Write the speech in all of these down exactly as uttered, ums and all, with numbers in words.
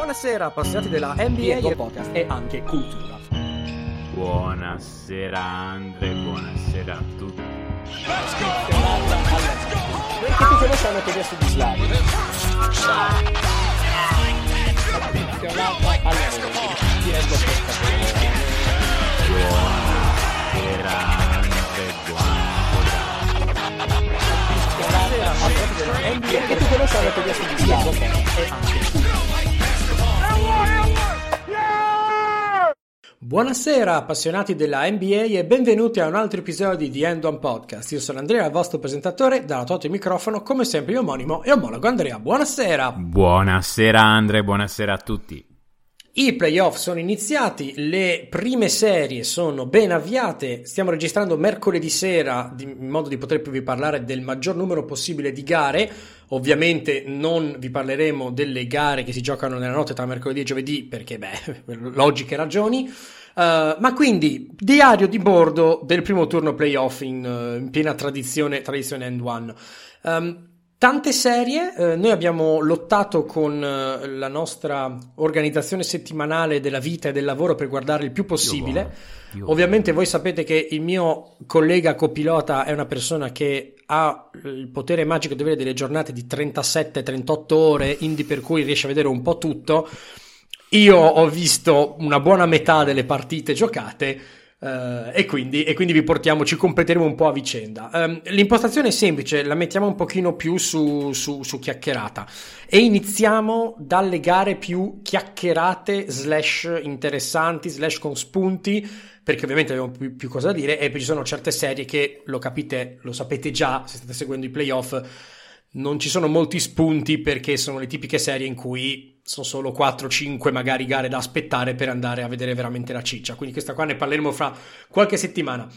Buonasera appassionati della N B A e podcast e anche cultura. Buonasera Andre, buonasera a tutti. Let's go! Let's go! Noi che ti conosciamo è chiesto di slide. Buonasera Andre, buonasera a tutti della N B A che ti conosciamo è chiesto di slide. E anche cultura. Buonasera appassionati della N B A e benvenuti a un altro episodio di The End One Podcast. Io sono Andrea, il vostro presentatore, dalla Toto il microfono, come sempre io omonimo e omologo Andrea. Buonasera! Buonasera Andre, buonasera a tutti. I playoff sono iniziati, le prime serie sono ben avviate, stiamo registrando mercoledì sera in modo di potervi parlare del maggior numero possibile di gare. Ovviamente non vi parleremo delle gare che si giocano nella notte tra mercoledì e giovedì perché, beh, logiche ragioni, uh, ma quindi diario di bordo del primo turno playoff in, uh, in piena tradizione, tradizione end one. Um, Tante serie, eh, noi abbiamo lottato con eh, la nostra organizzazione settimanale della vita e del lavoro per guardare il più possibile. Io buono, io Ovviamente buono. Voi sapete che il mio collega copilota è una persona che ha il potere magico di avere delle giornate di trentasette trentotto ore, quindi per cui riesce a vedere un po' tutto. Io ho visto una buona metà delle partite giocate. Uh, e, quindi, e quindi vi portiamo, ci competeremo un po' a vicenda. Um, l'impostazione è semplice, la mettiamo un pochino più su, su, su chiacchierata e iniziamo dalle gare più chiacchierate slash interessanti slash con spunti, perché ovviamente abbiamo più, più cosa da dire e poi ci sono certe serie che lo capite, lo sapete già se state seguendo i playoff, non ci sono molti spunti perché sono le tipiche serie in cui sono solo quattro cinque magari gare da aspettare per andare a vedere veramente la ciccia, quindi questa qua ne parleremo fra qualche settimana.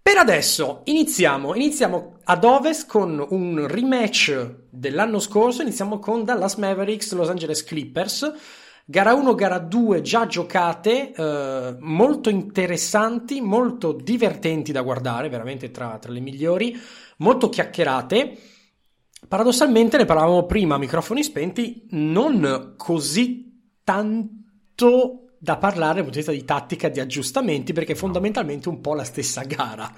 Per adesso iniziamo iniziamo ad ovest con un rematch dell'anno scorso, iniziamo con Dallas Mavericks Los Angeles Clippers, gara uno, gara due già giocate, eh, molto interessanti, molto divertenti da guardare, veramente tra, tra le migliori, molto chiacchierate. Paradossalmente, ne parlavamo prima a microfoni spenti, non così tanto da parlare dal punto di vista di tattica, di aggiustamenti, perché fondamentalmente un po' la stessa gara,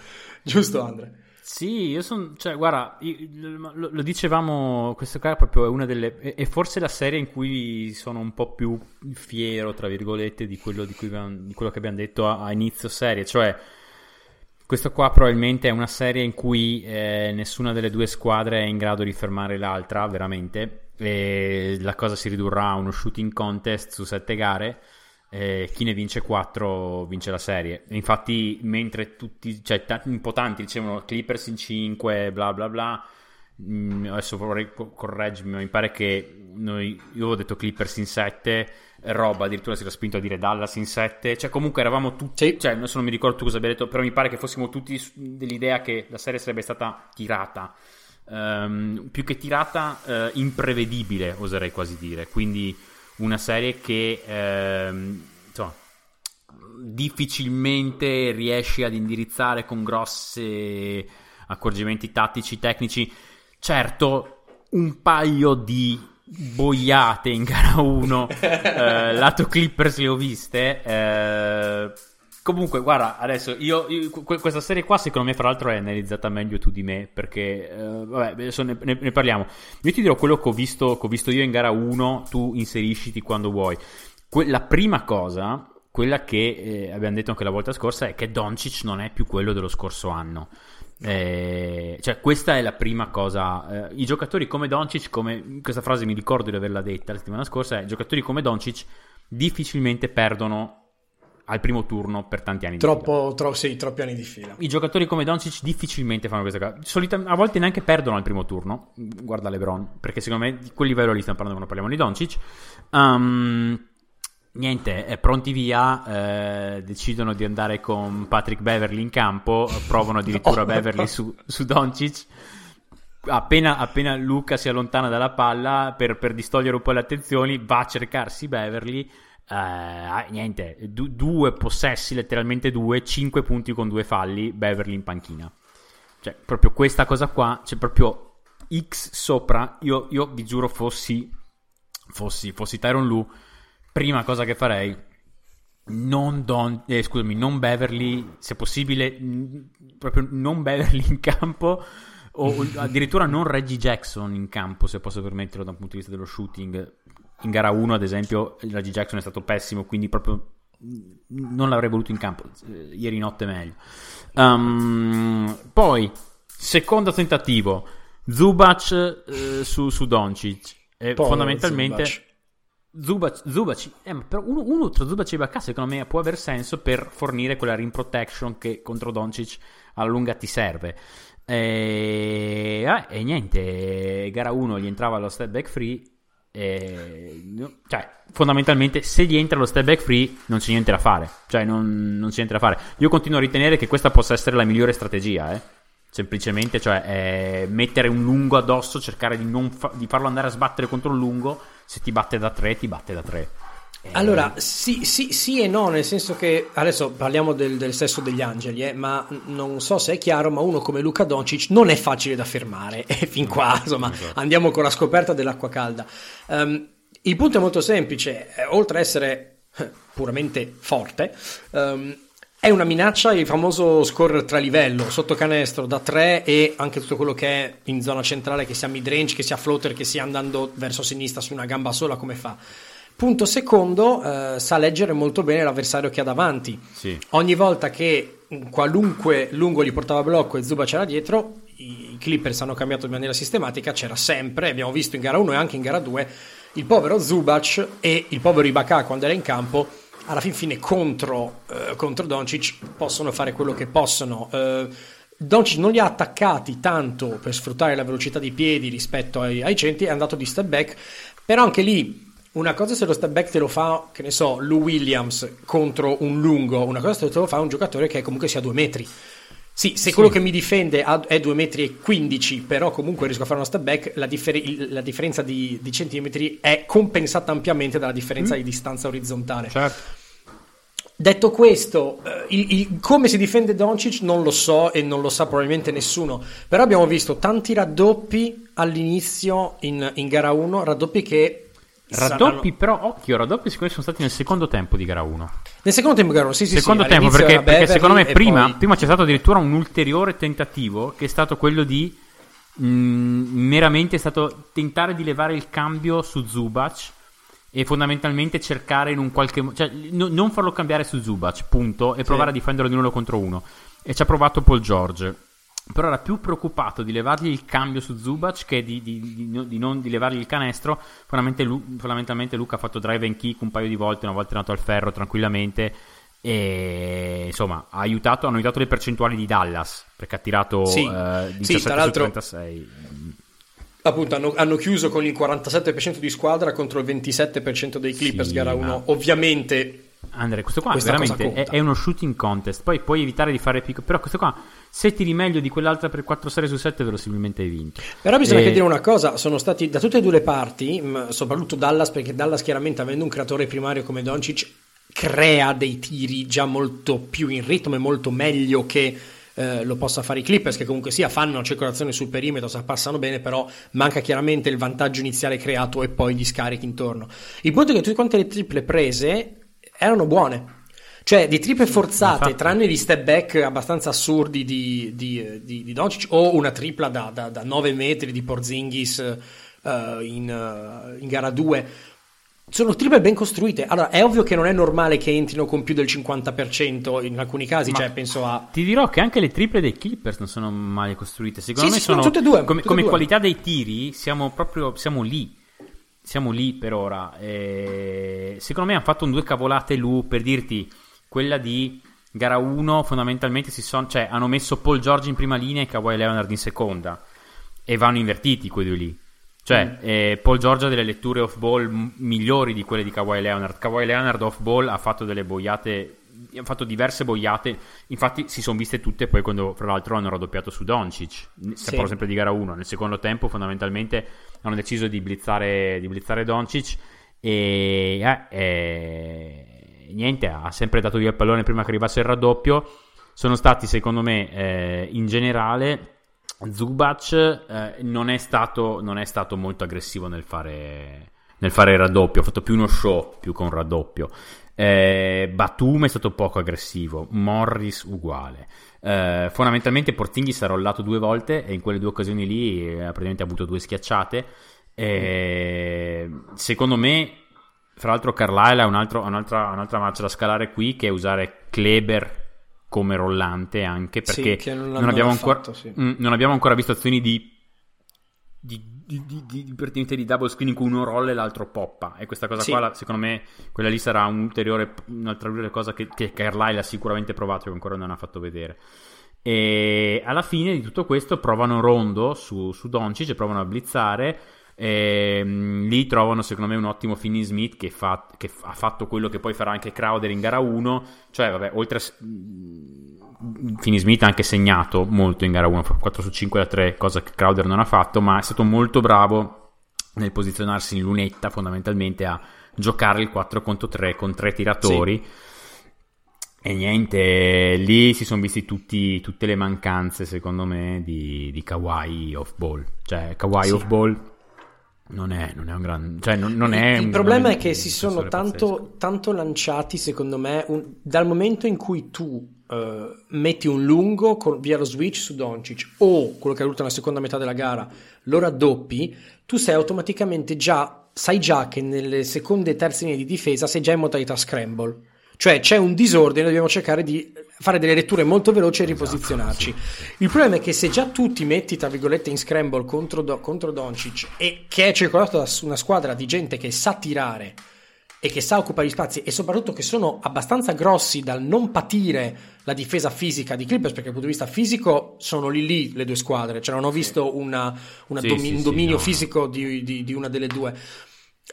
giusto Andre? Sì, io sono, cioè guarda, io, lo, lo dicevamo, questa gara proprio è una delle, è, è forse la serie in cui sono un po' più fiero, tra virgolette, di quello, di cui, di quello che abbiamo detto a, a inizio serie, cioè questa qua probabilmente è una serie in cui eh, nessuna delle due squadre è in grado di fermare l'altra, veramente, e la cosa si ridurrà a uno shooting contest su sette gare, eh, chi ne vince quattro vince la serie. E infatti mentre tutti, cioè t- un po' tanti dicevano Clippers in cinque, bla bla bla, mh, adesso vorrei correggimi, mi pare che noi, io ho detto Clippers in sette, roba addirittura si era spinto a dire Dallas in sette, cioè comunque eravamo tutti, sì. Cioè adesso non mi ricordo tu cosa abbia detto, però mi pare che fossimo tutti dell'idea che la serie sarebbe stata tirata, um, più che tirata, uh, imprevedibile oserei quasi dire, quindi una serie che um, insomma, difficilmente riesci ad indirizzare con grossi accorgimenti tattici, tecnici. Certo, un paio di boiate in gara uno eh, lato Clippers le ho viste, eh, comunque guarda adesso io, io questa serie qua secondo me fra l'altro è analizzata meglio tu di me perché eh, vabbè adesso ne, ne, ne parliamo, io ti dirò quello che ho visto, che ho visto io in gara uno, tu inserisciti quando vuoi. Que- la prima cosa, quella che eh, abbiamo detto anche la volta scorsa, è che Doncic non è più quello dello scorso anno. Eh, cioè questa è la prima cosa, eh, i giocatori come Doncic, come questa frase mi ricordo di averla detta la settimana scorsa, è, giocatori come Doncic difficilmente perdono al primo turno per tanti anni troppo, di fila. Tro- sì, troppi anni di fila. I giocatori come Doncic difficilmente fanno questa cosa. Solita- a volte neanche perdono al primo turno, guarda LeBron, perché secondo me di quel livello lì stiamo parlando quando parliamo di Doncic. Um, Niente, eh, pronti via, eh, decidono di andare con Patrick Beverly in campo, provano addirittura no. Beverly su, su Doncic, appena, appena Luca si allontana dalla palla per, per distogliere un po' le attenzioni va a cercarsi Beverly, eh, niente, du, due possessi, letteralmente due, cinque punti con due falli, Beverly in panchina, cioè proprio questa cosa qua, cioè proprio X sopra, io, io vi giuro fossi, fossi, fossi Tyronn Lue prima cosa che farei, non Don, eh, scusami, non Beverly, se possibile, n- proprio non Beverly in campo, o addirittura non Reggie Jackson in campo, se posso permetterlo, da un punto di vista dello shooting. In gara uno, ad esempio, Reggie Jackson è stato pessimo, quindi proprio non l'avrei voluto in campo. Ieri notte meglio. Um, poi, secondo tentativo, Zubac eh, su, su Doncic. E poi, fondamentalmente Zubac, Zubac, Zubac eh, ma però uno, uno tra Zubac e Ibaka secondo me può aver senso per fornire quella rim protection che contro Doncic alla lunga ti serve. E, ah, e niente, gara uno gli entrava lo step back free e, cioè fondamentalmente se gli entra lo step back free non c'è niente da fare, cioè non, non c'è niente da fare. Io continuo a ritenere che questa possa essere la migliore strategia, eh. semplicemente cioè eh, mettere un lungo addosso, cercare di, non fa- di farlo andare a sbattere contro il lungo. Se ti batte da tre, ti batte da tre. Allora, sì, sì, sì e no, nel senso che adesso parliamo del, del sesso degli angeli, eh, ma non so se è chiaro, ma uno come Luka Doncic non è facile da fermare, e fin qua, insomma, andiamo con la scoperta dell'acqua calda. Um, il punto è molto semplice, oltre a essere puramente forte, um, è una minaccia il famoso score tra livello, sotto canestro, da tre e anche tutto quello che è in zona centrale, che sia midrange, che sia floater, che sia andando verso sinistra su una gamba sola come fa. Punto secondo, eh, sa leggere molto bene l'avversario che ha davanti. Sì. Ogni volta che qualunque lungo gli portava blocco e Zuba c'era dietro, i Clippers hanno cambiato in maniera sistematica, c'era sempre, abbiamo visto in gara uno e anche in gara due, il povero Zubac e il povero Ibaka quando era in campo. Alla fin fine contro, eh, contro Doncic possono fare quello che possono. eh, Doncic non li ha attaccati tanto per sfruttare la velocità dei piedi rispetto ai, ai centri, è andato di step back, però anche lì una cosa se lo step back te lo fa, che ne so, Lou Williams contro un lungo, una cosa se te lo fa un giocatore che comunque sia a due metri. Sì, se sì. Quello che mi difende è due metri e quindici, però comunque riesco a fare uno step back, la, differ- la differenza di, di centimetri è compensata ampiamente dalla differenza mm. di distanza orizzontale. Certo. Detto questo, il, il, come si difende Doncic non lo so e non lo sa probabilmente nessuno, però abbiamo visto tanti raddoppi all'inizio in, in gara uno, raddoppi che... Raddoppi saranno... però occhio, raddoppi siccome sono stati nel secondo tempo di gara uno. Nel secondo tempo di gara uno, sì sì secondo sì, tempo perché, perché secondo me prima, poi... prima c'è stato addirittura un ulteriore tentativo che è stato quello di mh, meramente è stato tentare di levare il cambio su Zubac e fondamentalmente cercare in un qualche modo, cioè no, non farlo cambiare su Zubac, punto, e provare sì. a difenderlo di uno contro uno, e ci ha provato Paul George. Però era più preoccupato di levargli il cambio su Zubac che di, di, di, di non di levargli il canestro. Fondamentalmente Luca ha fatto drive and kick un paio di volte, una volta è nato al ferro tranquillamente, e insomma ha aiutato, hanno aiutato le percentuali di Dallas perché ha tirato sì. eh, diciassette sì, su trentasei. Appunto hanno, hanno chiuso con il quarantasette per cento di squadra contro il ventisette per cento dei Clippers sì, gara uno, ma... ovviamente Andrea, questo qua veramente è, è uno shooting contest. Poi puoi evitare di fare piccolo, però questo qua, se tiri meglio di quell'altra per quattro serie su sette, verosimilmente hai vinto. Però bisogna e... anche dire una cosa: sono stati da tutte e due le parti, soprattutto Dallas, perché Dallas chiaramente avendo un creatore primario come Doncic crea dei tiri già molto più in ritmo e molto meglio che eh, lo possa fare i Clippers, che comunque sia fanno circolazione sul perimetro, se passano bene, però manca chiaramente il vantaggio iniziale creato e poi gli scarichi intorno. Il punto è che tutte quante le triple prese erano buone, cioè di triple forzate, infatti, tranne gli step back abbastanza assurdi di, di, di, di Doncic o una tripla da, da, da nove metri di Porzingis uh, in, uh, in gara due, sono triple ben costruite. Allora è ovvio che non è normale che entrino con più del cinquanta per cento in alcuni casi, ma cioè penso a... Ti dirò che anche le triple dei Clippers non sono male costruite, secondo sì, me sì, sono, sono tutte e due, come, tutte come due. Qualità dei tiri siamo proprio siamo lì. Siamo lì per ora. Eh, secondo me hanno fatto un due cavolate Lu, per dirti, quella di gara uno fondamentalmente si son, cioè, hanno messo Paul George in prima linea e Kawhi Leonard in seconda e vanno invertiti quei due lì, cioè mm. eh, Paul George ha delle letture off ball m- migliori di quelle di Kawhi Leonard. Kawhi Leonard off ball ha fatto delle boiate, ha fatto diverse boiate, infatti si sono viste tutte poi quando fra l'altro hanno raddoppiato su Doncic. Parlo sempre di gara uno, nel secondo tempo fondamentalmente hanno deciso di blizzare, di blizzare Doncic e eh, eh, niente, ha sempre dato via il pallone prima che arrivasse il raddoppio. Sono stati secondo me eh, in generale Zubac eh, non è stato non è stato molto aggressivo nel fare nel fare il raddoppio, ha fatto più uno show più che un raddoppio. Eh, Batum è stato poco aggressivo, Morris uguale. Eh, fondamentalmente Porzingis si è rollato due volte e in quelle due occasioni lì eh, praticamente ha avuto due schiacciate. Eh, secondo me, fra l'altro, Carlisle ha un altro, un'altra, un'altra marcia da scalare qui, che è usare Kleber come rollante, anche perché sì, non, non, abbiamo fatto, ancora, sì. mh, non abbiamo ancora visto azioni di di Di, di, di, di, di double screen in cui uno rolla e l'altro poppa, e questa cosa sì. qua la, secondo me quella lì sarà un ulteriore, un'altra ulteriore cosa che, che Carlisle ha sicuramente provato e che ancora non ha fatto vedere. E alla fine di tutto questo provano rondo su, su Doncic e provano a blitzare, e lì trovano secondo me un ottimo Finney Smith che, fa, che ha fatto quello che poi farà anche Crowder in gara uno, cioè vabbè, oltre a Finney Smith ha anche segnato molto in gara uno, quattro su cinque da tre, cosa che Crowder non ha fatto, ma è stato molto bravo nel posizionarsi in lunetta, fondamentalmente a giocare il quattro contro tre con tre tiratori, sì. E niente, lì si sono visti tutti, tutte le mancanze secondo me di, di Kawhi off ball, cioè Kawhi sì. off ball non è, non è un gran, cioè non, non è il un, problema è che si sono tanto, tanto lanciati secondo me un, dal momento in cui tu Uh, metti un lungo con, via lo switch su Doncic o quello che è l'ultima, nella seconda metà della gara lo raddoppi, tu sei automaticamente già, sai già che nelle seconde e terze linee di difesa sei già in modalità scramble, cioè c'è un disordine, dobbiamo cercare di fare delle letture molto veloci e riposizionarci. Esatto, sì. Il problema è che se già tu ti metti tra virgolette in scramble contro, do, contro Doncic, e che è circolato da una squadra di gente che sa tirare e che sa occupare gli spazi, e soprattutto che sono abbastanza grossi dal non patire la difesa fisica di Clippers, perché dal punto di vista fisico sono lì lì le due squadre, cioè non ho visto una, una sì, domi- sì, un dominio sì, no. fisico di, di, di una delle due.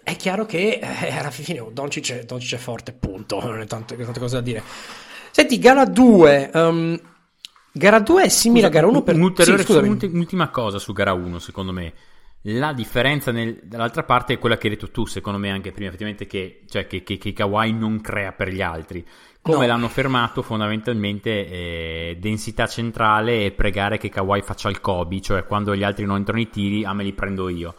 È chiaro che eh, alla fine oh, Doncic è forte, punto, non è tanto, tante cose da dire. Senti, gara due, um, gara due è simile Scusa, a gara uno per... Un'ulteriore, sì, un'ultima cosa su gara uno, secondo me. La differenza nel, dall'altra parte è quella che hai detto tu, secondo me anche prima, effettivamente, che, cioè che, che, che Kawhi non crea per gli altri. Come no. l'hanno fermato fondamentalmente eh, densità centrale e pregare che Kawhi faccia il Kobe, cioè quando gli altri non entrano i tiri, ah me li prendo io.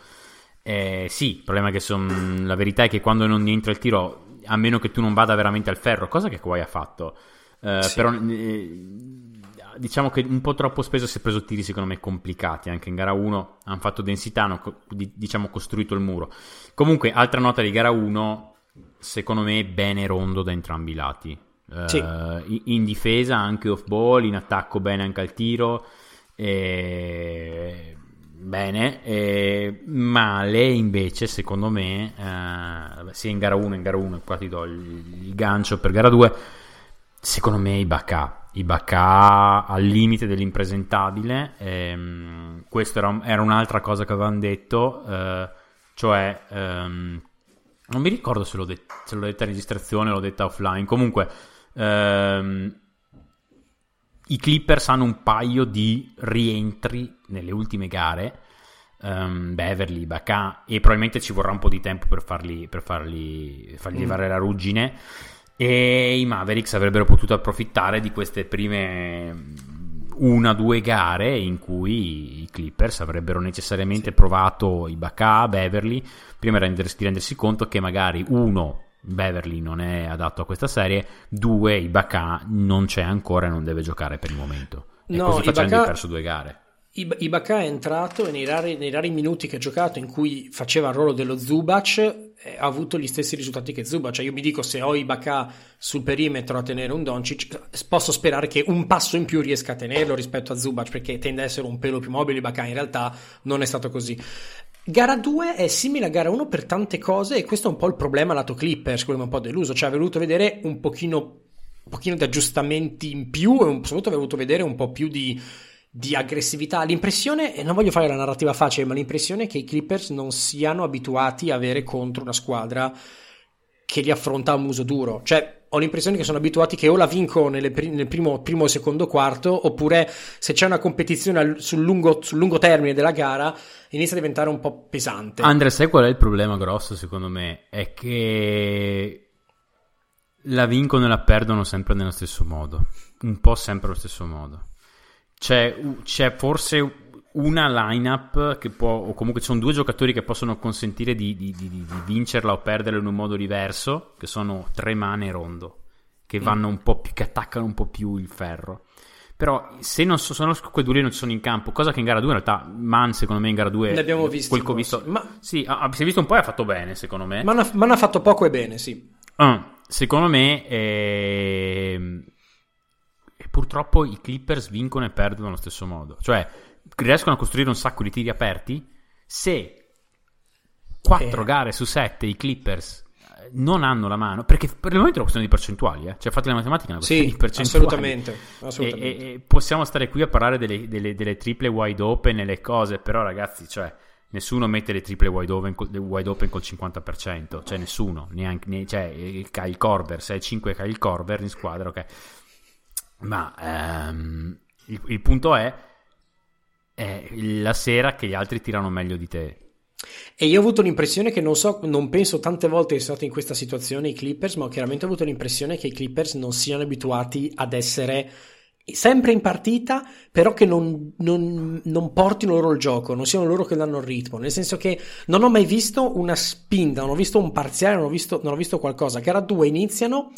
Eh, sì, il problema è che son, la verità è che quando non entra il tiro, a meno che tu non vada veramente al ferro, cosa che Kawhi ha fatto. Eh, sì. Però... Eh, diciamo che un po' troppo speso si è preso tiri secondo me complicati, anche in gara uno hanno fatto densità, hanno diciamo costruito il muro. Comunque altra nota di gara uno, secondo me bene rondo da entrambi i lati, sì. uh, in difesa anche off ball, in attacco bene anche al tiro e... bene e... male invece secondo me uh, sia in gara uno, in gara uno qua ti do il, il gancio per gara due, secondo me Ibaka Ibaka al limite dell'impresentabile. Ehm, questa era, era un'altra cosa che avevano detto, eh, cioè ehm, non mi ricordo se l'ho, det- se l'ho detta in registrazione o l'ho detta offline, comunque ehm, i Clippers hanno un paio di rientri nelle ultime gare, ehm, Beverly, Ibaka, e probabilmente ci vorrà un po' di tempo per farli, per farli fargli levare mm. la ruggine, e i Mavericks avrebbero potuto approfittare di queste prime una due gare in cui i Clippers avrebbero necessariamente sì. provato Ibaka, Beverly, prima rendersi, di rendersi conto che magari uno, Beverly non è adatto a questa serie, due, Ibaka non c'è ancora e non deve giocare per il momento, e no, così facendo Ibaka... hai perso due gare. Ibaka è entrato e nei rari, nei rari minuti che ha giocato in cui faceva il ruolo dello Zubac ha avuto gli stessi risultati che Zubac, cioè io mi dico, se ho Ibaka sul perimetro a tenere un Doncic posso sperare che un passo in più riesca a tenerlo rispetto a Zubac, perché tende ad essere un pelo più mobile. Ibaka in realtà non è stato così. Gara due è simile a gara uno per tante cose, e questo è un po' il problema lato Clippers, quello mi ha un po' deluso, cioè ha voluto vedere un pochino, un pochino di aggiustamenti in più, e soprattutto ha voluto vedere un po' più di di aggressività. L'impressione, e non voglio fare la narrativa facile, ma l'impressione è che i Clippers non siano abituati a avere contro una squadra che li affronta a muso duro, cioè ho l'impressione che sono abituati che o la vinco nelle, nel primo, primo e secondo quarto, oppure se c'è una competizione sul lungo, sul lungo termine della gara inizia a diventare un po' pesante. Andrea, sai qual è il problema grosso secondo me? È che la vincono e la perdono sempre nello stesso modo, un po' sempre allo stesso modo. C'è, c'è forse una lineup che può, o comunque ci sono due giocatori che possono consentire di, di, di, di vincerla o perderla in un modo diverso, che sono Tremane e Rondo, che vanno un po' più, che attaccano un po' più il ferro. Però se non so, sono quei due lì non ci sono in campo, cosa che in gara due in realtà Man secondo me in gara due ne abbiamo visto, quel po', visto, sì. Ma... sì, ha, si è visto un po' e ha fatto bene secondo me. Man ha, Man ha fatto poco e bene, sì. Mm, secondo me eh... e purtroppo i Clippers vincono e perdono allo stesso modo, cioè riescono a costruire un sacco di tiri aperti. Se quattro eh. gare su sette i Clippers non hanno la mano, perché per il momento è una questione di percentuali, eh? Cioè fate la matematica, è una questione sì, di percentuali, assolutamente, assolutamente. E, e possiamo stare qui a parlare delle, delle, delle triple wide open e le cose, però ragazzi, cioè nessuno mette le triple wide open, le wide open col cinquanta per cento, cioè nessuno, neanche ne, cioè il Kyle Korver, se hai cinque Kyle Korver in squadra, ok, ma um, il, il punto è, è la sera che gli altri tirano meglio di te. E io ho avuto l'impressione che non so, non penso tante volte che sono stati in questa situazione i Clippers, ma ho chiaramente avuto l'impressione che i Clippers non siano abituati ad essere sempre in partita, però che non, non, non portino loro il gioco, non siano loro che danno il ritmo, nel senso che non ho mai visto una spinta, non ho visto un parziale, non ho visto, non ho visto qualcosa. Gara due iniziano,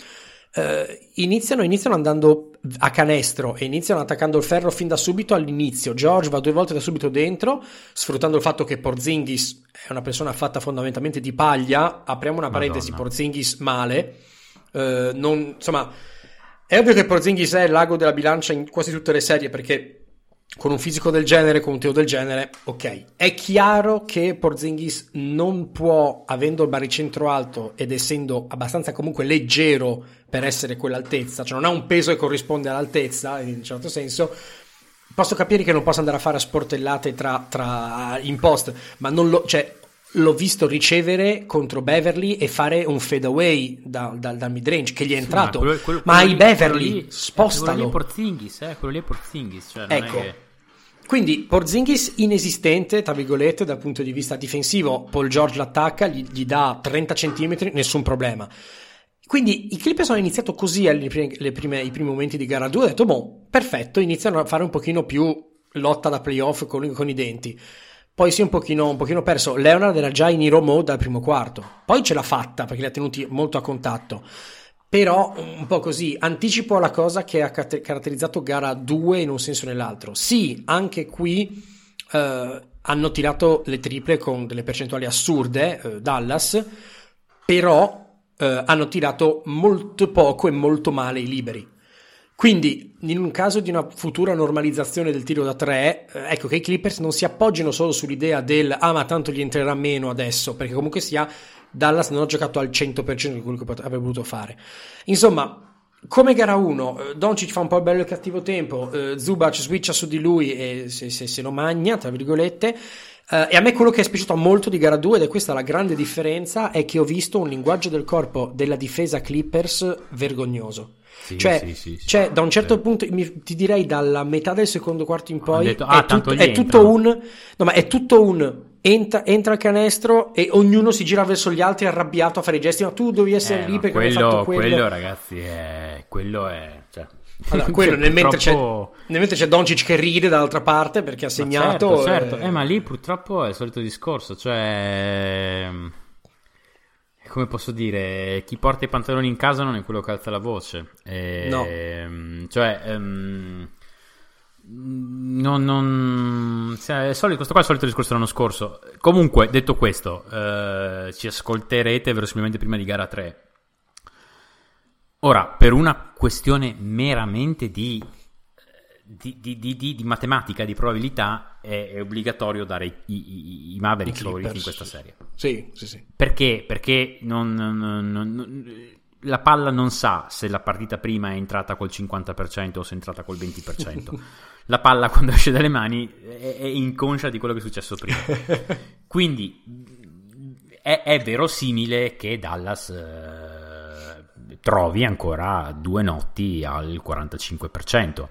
eh, iniziano, iniziano andando a canestro e iniziano attaccando il ferro fin da subito all'inizio. George va due volte da subito dentro, sfruttando il fatto che Porzingis è una persona fatta fondamentalmente di paglia, apriamo una Madonna. parentesi, Porzingis male, eh, non, insomma è ovvio che Porzingis è il l'ago della bilancia in quasi tutte le serie, perché con un fisico del genere, con un tiro del genere, ok, è chiaro che Porzingis non può, avendo il baricentro alto ed essendo abbastanza comunque leggero per essere quell'altezza, cioè non ha un peso che corrisponde all'altezza in un certo senso, posso capire che non possa andare a fare a sportellate tra, tra in post, ma non lo, cioè l'ho visto ricevere contro Beverly e fare un fadeaway da, da, dal midrange che gli è entrato, sì, ma, quello, quello, ma quello ai Beverly quello lì, spostalo quello lì è Porzingis, eh, quello lì è Porzingis, cioè, non ecco è che... Quindi Porzingis inesistente tra virgolette dal punto di vista difensivo, Paul George l'attacca, gli, gli dà trenta centimetri, nessun problema. Quindi i Clippers hanno iniziato così alle prime, le prime, i primi momenti di gara due, ho detto boh, perfetto, iniziano a fare un pochino più lotta da playoff con, con i denti. Poi si sì, è un pochino, un pochino perso. Leonard era già in hero mode dal primo quarto, poi ce l'ha fatta perché li ha tenuti molto a contatto, però un po' così, anticipo la cosa che ha cat- caratterizzato gara due in un senso o nell'altro. Sì, anche qui eh, hanno tirato le triple con delle percentuali assurde, eh, Dallas, però eh, hanno tirato molto poco e molto male i liberi. Quindi in un caso di una futura normalizzazione del tiro da tre, ecco che i Clippers non si appoggino solo sull'idea del ah ma tanto gli entrerà meno adesso, perché comunque sia Dallas non ha giocato al cento per cento di quello che avrebbe voluto fare. Insomma, come gara uno, Doncic fa un po' il bello e il cattivo tempo, eh, Zubac switcha su di lui e se, se, se lo magna tra virgolette. Uh, e a me quello che è piaciuto molto di gara due, ed è questa la grande differenza, è che ho visto un linguaggio del corpo della difesa Clippers vergognoso. Sì, cioè, sì, sì, sì, cioè sì, da un certo sì. punto mi, ti direi dalla metà del secondo quarto in poi detto, ah, è, tut- è tutto un no ma è tutto un entra, entra al canestro e ognuno si gira verso gli altri arrabbiato a fare i gesti, ma tu devi essere eh, lì perché quello, hai fatto quello quello ragazzi è quello è cioè allora, quello nel mentre, c'è, nel mentre c'è Doncic che ride dall'altra parte perché ha segnato, ma certo, certo. Eh... Eh, ma lì purtroppo è il solito discorso, cioè come posso dire, chi porta i pantaloni in casa non è quello che alza la voce, eh, no cioè um, non, non cioè, è solito, questo qua è il solito discorso dell'anno scorso. Comunque, detto questo, eh, ci ascolterete verosimilmente prima di gara tre. Ora, per una questione meramente di, di, di, di, di, di matematica, di probabilità, è, è obbligatorio dare i, i, i Mavericks favoriti in questa serie. Sì, sì, sì. Perché? Perché non, non, non, la palla non sa se la partita prima è entrata col cinquanta per cento o se è entrata col venti per cento. La palla, quando esce dalle mani, è, è inconscia di quello che è successo prima. Quindi è, è verosimile che Dallas... Eh, trovi ancora due notti al quarantacinque per cento.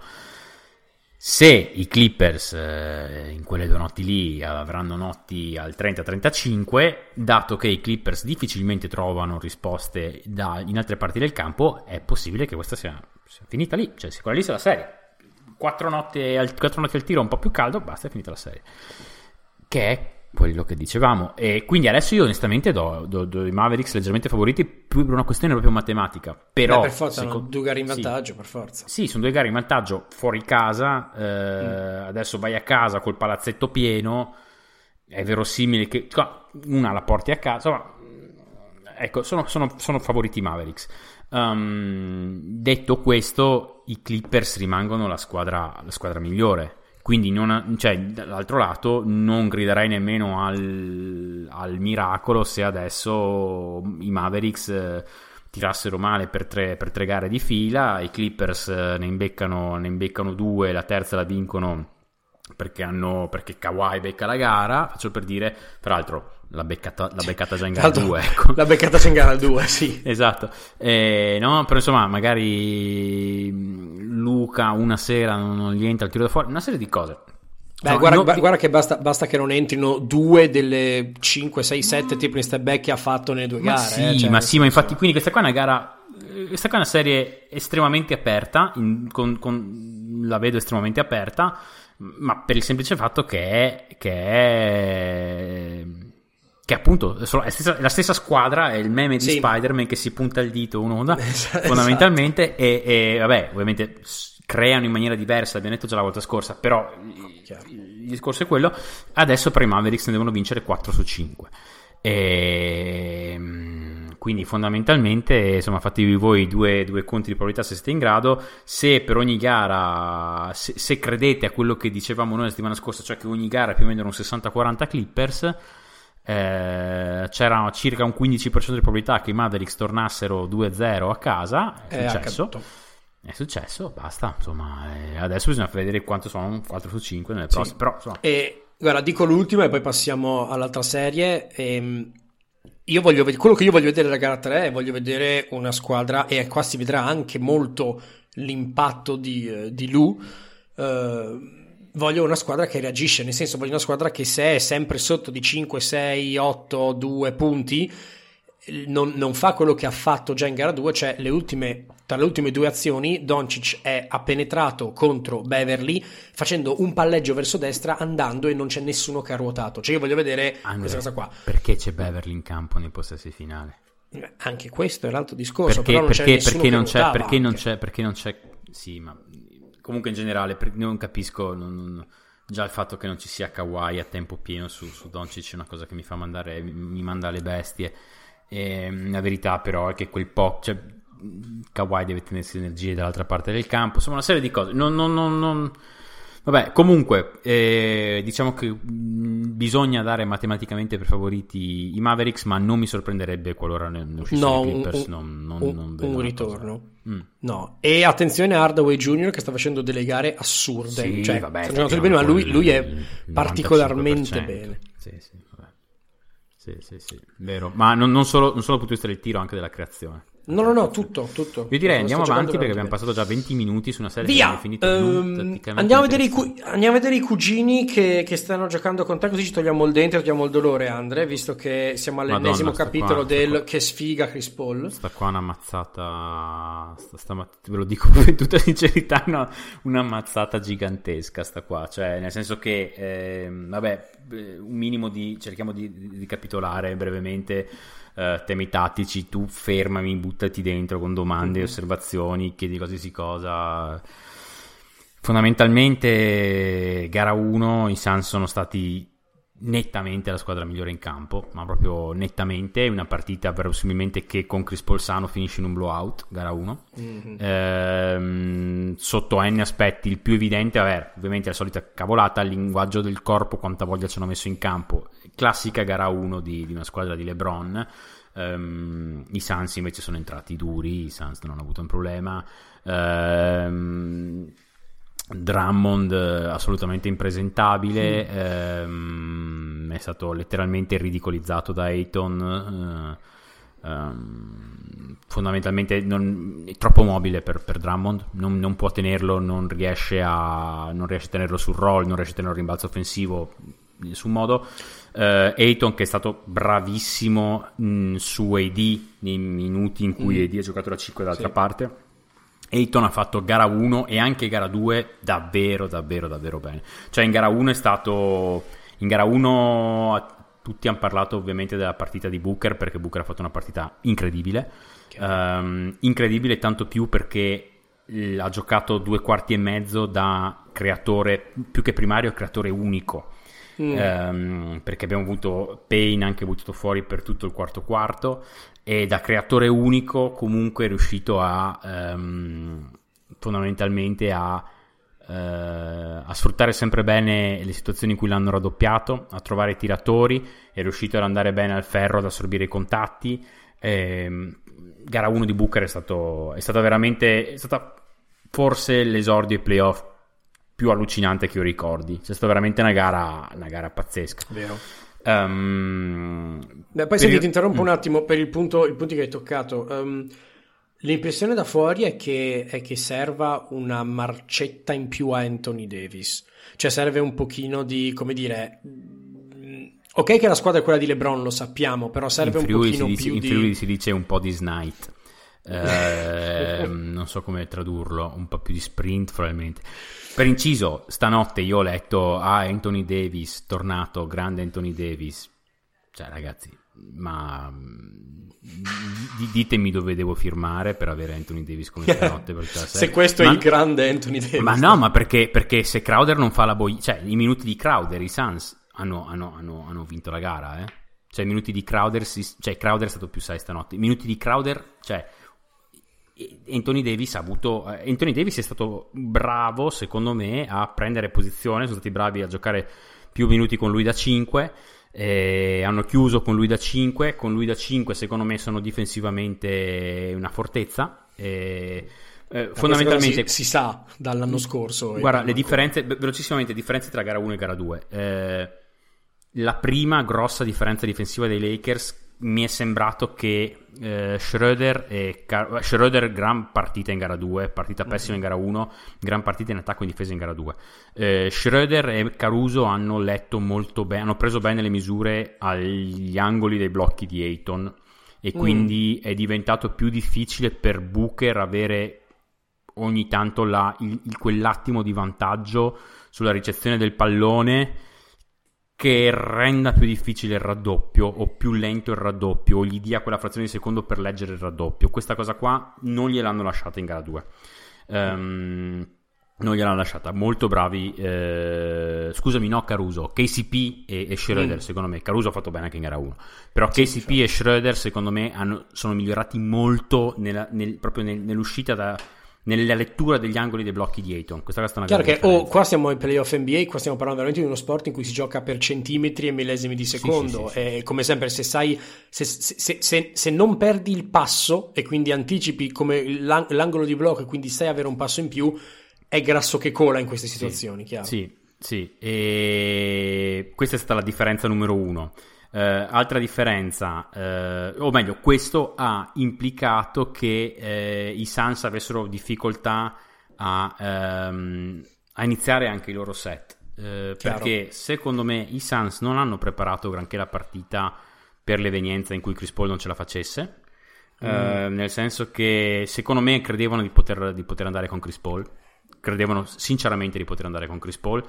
Se i Clippers eh, in quelle due notti lì avranno notti al trenta trentacinque, dato che i Clippers difficilmente trovano risposte da, in altre parti del campo, è possibile che questa sia, sia finita lì, cioè sicuramente lì sia la serie. quattro notti al, quattro notti al tiro un po' più caldo, basta, è finita la serie, che è quello che dicevamo. E quindi adesso io onestamente do, do, do i Mavericks leggermente favoriti, più per una questione proprio matematica, però... Beh, per forza, secondo... sono due gare in vantaggio, sì. per forza. Sì, sono due gare in vantaggio fuori casa, eh, mm. adesso vai a casa col palazzetto pieno, è verosimile che una la porti a casa, insomma, ecco, sono, sono, sono favoriti i Mavericks. Um, detto questo, i Clippers rimangono la squadra, la squadra migliore. Quindi, non, cioè, dall'altro lato, non griderei nemmeno al, al miracolo se adesso i Mavericks eh, tirassero male per tre, per tre gare di fila. I Clippers eh, ne imbeccano, ne imbeccano due, la terza la vincono perché, hanno, perché Kawhi becca la gara. Faccio per dire, tra l'altro, l'ha beccata, l'ha beccata già in gara due, ecco. L'ha beccata già in gara due, sì. Esatto. Eh, no, però insomma, magari Luca una sera non gli entra il tiro da fuori, una serie di cose. Beh, no, guarda, non... guarda che basta, basta che non entrino due delle cinque, sei, sette tipo in step back che ha fatto nelle due ma gare. Sì, eh, cioè, ma sì, ma infatti quindi questa qua è una gara, questa qua è una serie estremamente aperta, in, con, con, la vedo estremamente aperta, ma per il semplice fatto che è, che è... che appunto è la stessa, la stessa squadra, è il meme di sì. Spider-Man che si punta il dito uno da esatto, fondamentalmente esatto. E, e vabbè, ovviamente creano in maniera diversa, abbiamo detto già la volta scorsa, però Chiaro. il discorso è quello. Adesso per i Mavericks ne devono vincere quattro su cinque e quindi fondamentalmente, insomma, fatevi voi due, due conti di probabilità se siete in grado. Se per ogni gara, se, se credete a quello che dicevamo noi la settimana scorsa, cioè che ogni gara è più o meno un sessanta quaranta Clippers, Eh, c'era circa un quindici per cento di probabilità che i Mavericks tornassero due zero a casa. È successo, è, è successo, basta, insomma, eh, adesso bisogna vedere quanto sono quattro su cinque nelle prossime, sì. Però, insomma. E guarda, dico l'ultima e poi passiamo all'altra serie. ehm, io voglio ved- quello che io voglio vedere la gara tre, voglio vedere una squadra, e qua si vedrà anche molto l'impatto di, di Lu, eh, voglio una squadra che reagisce, nel senso, voglio una squadra che se è sempre sotto di cinque, sei, otto, due punti non, non fa quello che ha fatto già in gara due, cioè le ultime, tra le ultime due azioni Doncic è ha penetrato contro Beverly facendo un palleggio verso destra andando e non c'è nessuno che ha ruotato, cioè io voglio vedere Andrea, questa cosa qua. Perché c'è Beverly in campo nei possessi finale? Anche questo è l'altro discorso, perché, però non perché, c'è perché non c'è, perché non c'è, perché non c'è, sì, ma comunque in generale non capisco, non, non, già il fatto che non ci sia Kawhi a tempo pieno su, su Doncic è una cosa che mi fa mandare, mi manda alle bestie. E la verità però è che quel po', cioè, Kawhi deve tenersi energie dall'altra parte del campo, insomma una serie di cose, non, non, non, non... vabbè, comunque eh, diciamo che bisogna dare matematicamente per favoriti i Mavericks, ma non mi sorprenderebbe qualora ne uscissero no, i Clippers, un, non, non, un, non un ritorno. Mm. No, e attenzione a Hardaway Junior che sta facendo delle gare assurde, sì, cioè, vabbè, sta giocando bene, ma lui, lui è particolarmente bene. Sì, sì, vabbè. Sì, sì, sì, vero. Ma non, non solo, non solo dal punto di vista del tiro, anche della creazione. No, no, no, tutto, tutto. Io direi andiamo avanti perché abbiamo passato già venti minuti su una serie Via! che è finita. Um, andiamo, cu- andiamo a vedere i cugini che, che stanno giocando con te, così ci togliamo il dente, togliamo il dolore, Andre, visto che siamo all'ennesimo Madonna, capitolo qua, del qua. Che sfiga Chris Paul. Sta qua una mazzata, sta, sta, ve lo dico in tutta sincerità, no, una mazzata gigantesca sta qua, cioè nel senso che, eh, vabbè, un minimo di, cerchiamo di, di, di capitolare brevemente. Uh, temi tattici, tu fermami, buttati dentro con domande, mm-hmm. osservazioni, chiedi qualsiasi cosa. Fondamentalmente gara uno i Suns sono stati nettamente la squadra migliore in campo, ma proprio nettamente, una partita verosimilmente che con Chris Paul sano finisce in un blowout, gara uno. Mm-hmm. Ehm, sotto n aspetti, il più evidente, vabbè, ovviamente la solita cavolata, il linguaggio del corpo, quanta voglia ci hanno messo in campo, classica gara uno di, di una squadra di LeBron. Um, i Suns invece sono entrati duri, i Suns non hanno avuto un problema. um, Drummond assolutamente impresentabile, mm. um, è stato letteralmente ridicolizzato da Ayton. uh, um, fondamentalmente non, è troppo mobile per, per Drummond, non, non può tenerlo, non riesce a non riesce a tenerlo sul roll, non riesce a tenerlo al rimbalzo offensivo in nessun modo. Uh, Ayton che è stato bravissimo mh, su A D nei minuti in cui mm. A D ha giocato da cinque dall'altra sì. parte, Ayton ha fatto gara uno e anche gara due davvero davvero davvero bene. Cioè in gara uno è stato, in gara uno tutti hanno parlato ovviamente della partita di Booker, perché Booker ha fatto una partita incredibile, okay. um, incredibile tanto più perché ha giocato due quarti e mezzo da creatore più che primario, creatore unico. Mm. Um, perché abbiamo avuto Payne anche buttato fuori per tutto il quarto quarto, e da creatore unico comunque è riuscito a um, fondamentalmente a, uh, a sfruttare sempre bene le situazioni in cui l'hanno raddoppiato, a trovare i tiratori, è riuscito ad andare bene al ferro, ad assorbire i contatti. E, gara uno di Booker è stato è stata veramente è stata forse l'esordio ai playoff più allucinante che io ricordi. C'è stata veramente una gara una gara pazzesca. Vero. Um, Beh, poi se ti il... interrompo un attimo per il punto i punti che hai toccato. Um, l'impressione da fuori è che è che serva una marcetta in più a Anthony Davis. Cioè serve un pochino di, come dire, ok che la squadra è quella di LeBron, lo sappiamo, però serve un pochino dice, più in di... In Friuli si dice un po' di Snight. Eh, non so come tradurlo, un po' più di sprint probabilmente. Per inciso, stanotte io ho letto ah, Anthony Davis tornato, grande Anthony Davis. Cioè ragazzi, ma d- ditemi dove devo firmare per avere Anthony Davis come stanotte per se questo ma... è il grande Anthony Davis. Ma no, ma perché, perché se Crowder non fa la boia, cioè i minuti di Crowder i Suns hanno, hanno, hanno, hanno vinto la gara, eh? Cioè i minuti di Crowder si... cioè Crowder è stato più sai stanotte, i minuti di Crowder, cioè Anthony Davis ha avuto Anthony Davis è stato bravo secondo me a prendere posizione, sono stati bravi a giocare più minuti con lui da cinque, eh, hanno chiuso con lui da cinque, con lui da cinque secondo me sono difensivamente una fortezza, eh, eh, fondamentalmente si, si sa dall'anno scorso. Guarda le differenze, velocissimamente differenze tra gara uno e gara due, eh, la prima grossa differenza difensiva dei Lakers mi è sembrato che eh, Schröder e Car- Schröder gran partita in gara due, partita pessima in gara uno, gran partita in attacco e in difesa in gara due, eh, Schröder e Caruso hanno letto molto bene, hanno preso bene le misure agli angoli dei blocchi di Ayton e quindi mm. è diventato più difficile per Booker avere ogni tanto la, il, il, quell'attimo di vantaggio sulla ricezione del pallone che renda più difficile il raddoppio o più lento il raddoppio o gli dia quella frazione di secondo per leggere il raddoppio. Questa cosa qua non gliel'hanno lasciata in gara due, um, non gliel'hanno lasciata, molto bravi, eh, scusami no Caruso, K C P e, e Schröder mm. secondo me, Caruso ha fatto bene anche in gara uno, però sì, K C P certo. e Schröder secondo me hanno, sono migliorati molto nella, nel, proprio nel, nell'uscita da nella lettura degli angoli dei blocchi di Ayton. Questa è una chiaro che oh, qua siamo ai playoff N B A, qua stiamo parlando veramente di uno sport in cui si gioca per centimetri e millesimi di secondo, sì, sì, sì, e sì. Come sempre se sai se, se, se, se, se non perdi il passo e quindi anticipi come l'ang- l'angolo di blocco e quindi sai avere un passo in più, è grasso che cola in queste situazioni, sì, chiaro. Sì, sì, e questa è stata la differenza numero uno. Uh, altra differenza, uh, o meglio, questo ha implicato che uh, i Suns avessero difficoltà a, um, a iniziare anche i loro set, uh, perché secondo me i Suns non hanno preparato granché la partita per l'evenienza in cui Chris Paul non ce la facesse, mm. uh, nel senso che secondo me credevano di poter, di poter andare con Chris Paul, credevano sinceramente di poter andare con Chris Paul,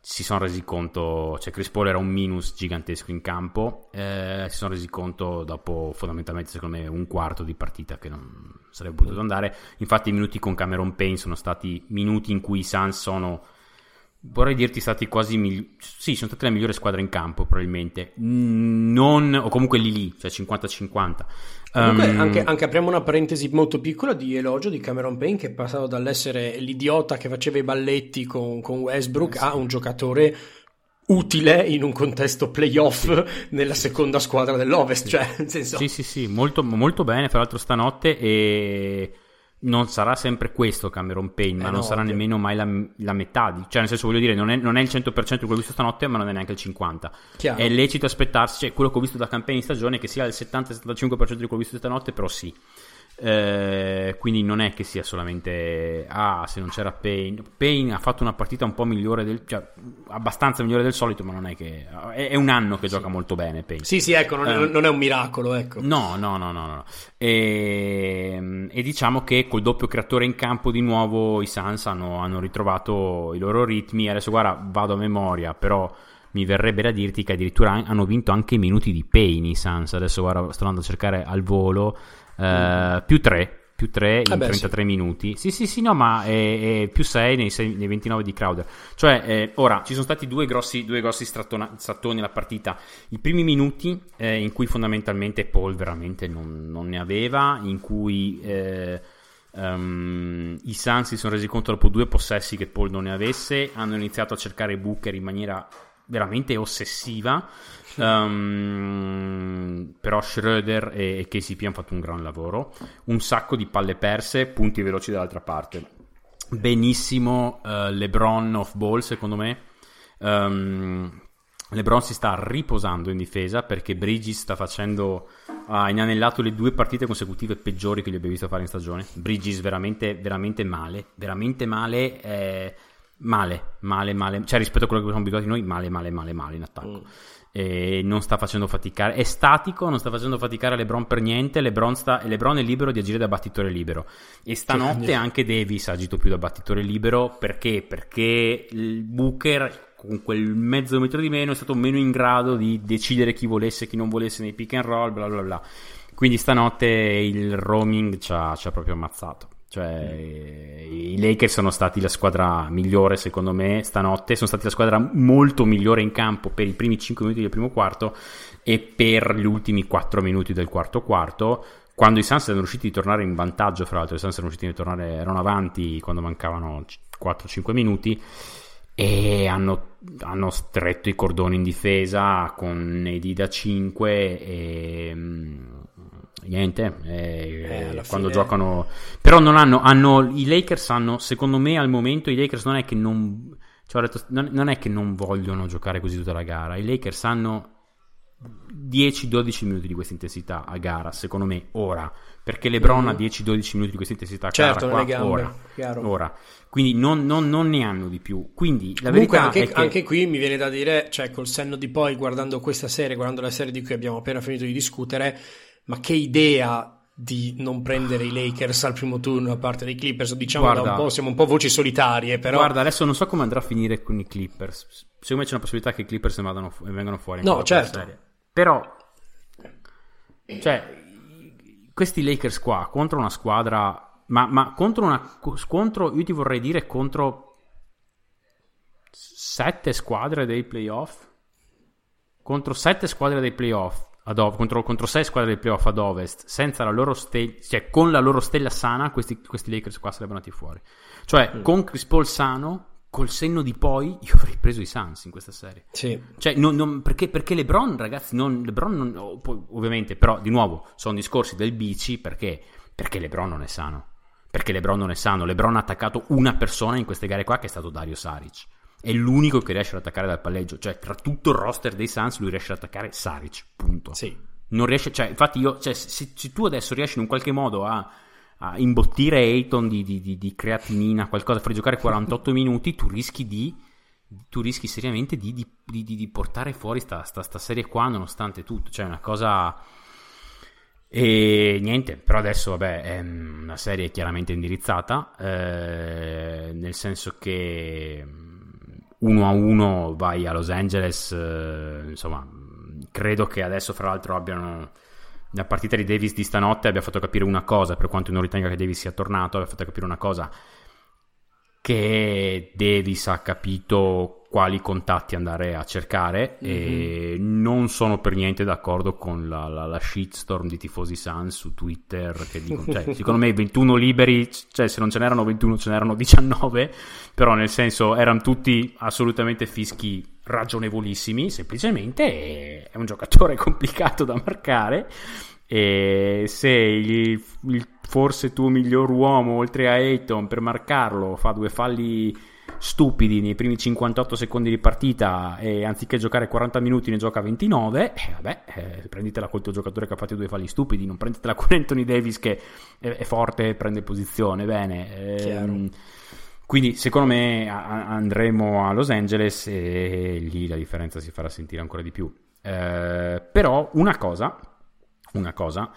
si sono resi conto, cioè Chris Paul era un minus gigantesco in campo, eh, si sono resi conto dopo fondamentalmente secondo me un quarto di partita che non sarebbe potuto andare. Infatti i minuti con Cameron Payne sono stati minuti in cui i Suns sono, vorrei dirti, stati quasi migli- sì sono state la migliore squadra in campo probabilmente, non o comunque lì lì, cioè cinquanta cinquanta. Comunque, um, anche, anche apriamo una parentesi molto piccola di elogio di Cameron Payne, che è passato dall'essere l'idiota che faceva i balletti con, con Westbrook sì. a un giocatore utile in un contesto playoff sì. nella seconda squadra dell'Ovest, sì. cioè nel senso... sì sì sì molto, molto bene fra l'altro stanotte, e non sarà sempre questo Cameron Payne, eh ma no, non sarà ovvio. Nemmeno mai la, la metà di, cioè nel senso voglio dire non è, non è il cento per cento di quello che ho visto stanotte, ma non è neanche il cinquanta per cento. Chiaro. È lecito aspettarsi, cioè, quello che ho visto da Campaign in stagione che sia il settanta settantacinque per cento di quello che ho visto stanotte, però sì Eh, quindi non è che sia solamente ah se non c'era Payne. Payne ha fatto una partita un po' migliore del, cioè, abbastanza migliore del solito, ma non è che è, è un anno che sì. gioca molto bene Payne. Sì sì ecco non è, eh, non è un miracolo ecco. No no no no, no. E, e diciamo che col doppio creatore in campo di nuovo i Suns hanno, hanno ritrovato i loro ritmi. Adesso guarda vado a memoria, però mi verrebbe da dirti che addirittura hanno vinto anche i minuti di Payne i Suns. Adesso guarda sto andando a cercare al volo. Uh, più tre più tre in eh beh, trentatré sì. minuti sì sì sì no ma è, è più sei nei, nei ventinove di Crowder, cioè eh, ora ci sono stati due grossi, due grossi strattona, strattoni nella partita. I primi minuti eh, in cui fondamentalmente Paul veramente non, non ne aveva, in cui eh, um, i Suns si sono resi conto dopo due possessi che Paul non ne avesse, hanno iniziato a cercare Booker in maniera veramente ossessiva. Um, però Schröder e K C P hanno fatto un gran lavoro, un sacco di palle perse, punti veloci dall'altra parte, benissimo. uh, LeBron off ball secondo me. um, LeBron si sta riposando in difesa perché Bridges sta facendo, ha inanellato le due partite consecutive peggiori che gli abbia visto fare in stagione. Bridges veramente veramente male, veramente male eh, male male male cioè rispetto a quello che siamo abituati noi, male male male male in attacco. mm. E non sta facendo faticare, è statico, non sta facendo faticare LeBron per niente. LeBron, sta, LeBron è libero di agire da battitore libero, e stanotte sì, anche Davis ha agito più da battitore libero. Perché? Perché il Booker con quel mezzo metro di meno è stato meno in grado di decidere chi volesse e chi non volesse nei pick and roll, bla bla bla. Quindi stanotte il roaming ci ha, ci ha proprio ammazzato. Cioè i Lakers sono stati la squadra migliore secondo me stanotte, sono stati la squadra molto migliore in campo per i primi cinque minuti del primo quarto e per gli ultimi quattro minuti del quarto quarto, quando i Suns erano riusciti a tornare in vantaggio. Fra l'altro i Suns erano riusciti a tornare, erano avanti quando mancavano quattro cinque minuti, e hanno, hanno stretto i cordoni in difesa con A D da cinque e niente eh, eh, quando fine. Giocano però non hanno, hanno i Lakers hanno secondo me al momento i Lakers non è che non, cioè, ho detto, non, non è che non vogliono giocare così tutta la gara. I Lakers hanno dieci dodici minuti di questa intensità a gara secondo me ora, perché LeBron mm. ha dieci dodici minuti di questa intensità a certo, gara qua, gambe, ora, chiaro. ora quindi non, non, non ne hanno di più. Quindi la comunque verità anche, è che... anche qui mi viene da dire, cioè col senno di poi, guardando questa serie, guardando la serie di cui abbiamo appena finito di discutere, ma che idea di non prendere i Lakers al primo turno a parte dei Clippers. Diciamo guarda, da un po' siamo un po' voci solitarie, però guarda adesso non so come andrà a finire con i Clippers, secondo me c'è una possibilità che i Clippers ne vadano fu- vengano fuori no certo serie. Però cioè questi Lakers qua contro una squadra ma, ma contro una contro io ti vorrei dire contro sette squadre dei playoff contro sette squadre dei playoff ad ov- contro, contro sei squadre dei playoff ad ovest senza la loro stella, cioè con la loro stella sana, questi, questi Lakers qua sarebbero andati fuori. Cioè mm. con Chris Paul sano, col senno di poi io avrei preso i Suns in questa serie. Sì. Cioè non, non, perché, perché LeBron ragazzi non, LeBron non, ovviamente, però di nuovo sono discorsi del bici perché perché LeBron non è sano, perché LeBron non è sano. LeBron ha attaccato una persona in queste gare qua che è stato Dario Saric, è l'unico che riesce ad attaccare dal palleggio, cioè tra tutto il roster dei Suns lui riesce ad attaccare Saric, punto. Sì. Non riesce, cioè infatti io, cioè, se, se tu adesso riesci in un qualche modo a, a imbottire Ayton di, di, di, di creatinina, qualcosa, far giocare quarantotto minuti, tu rischi di tu rischi seriamente di, di, di, di portare fuori sta, sta, sta serie qua nonostante tutto, cioè è una cosa... E niente, però adesso vabbè è una serie chiaramente indirizzata eh, nel senso che uno a uno vai a Los Angeles, eh, insomma credo che adesso fra l'altro abbiano la partita di Davis di stanotte abbia fatto capire una cosa, per quanto non ritenga che Davis sia tornato, abbia fatto capire una cosa, che Davis ha capito quali contatti andare a cercare mm-hmm. e non sono per niente d'accordo con la, la, la shitstorm di tifosi Suns su Twitter che dicono, cioè, secondo me ventuno liberi, cioè se non ce n'erano ventuno ce n'erano diciannove, però nel senso erano tutti assolutamente fischi ragionevolissimi, semplicemente è un giocatore complicato da marcare e se il, il forse tuo miglior uomo oltre a Ayton per marcarlo fa due falli stupidi nei primi cinquantotto secondi di partita e anziché giocare quaranta minuti ne gioca ventinove, eh, vabbè, eh, prenditela col tuo giocatore che ha fatto due falli stupidi, non prenditela con Anthony Davis che è, è forte e prende posizione bene. Eh, quindi secondo me a- andremo a Los Angeles e lì la differenza si farà sentire ancora di più. Eh, però una cosa una cosa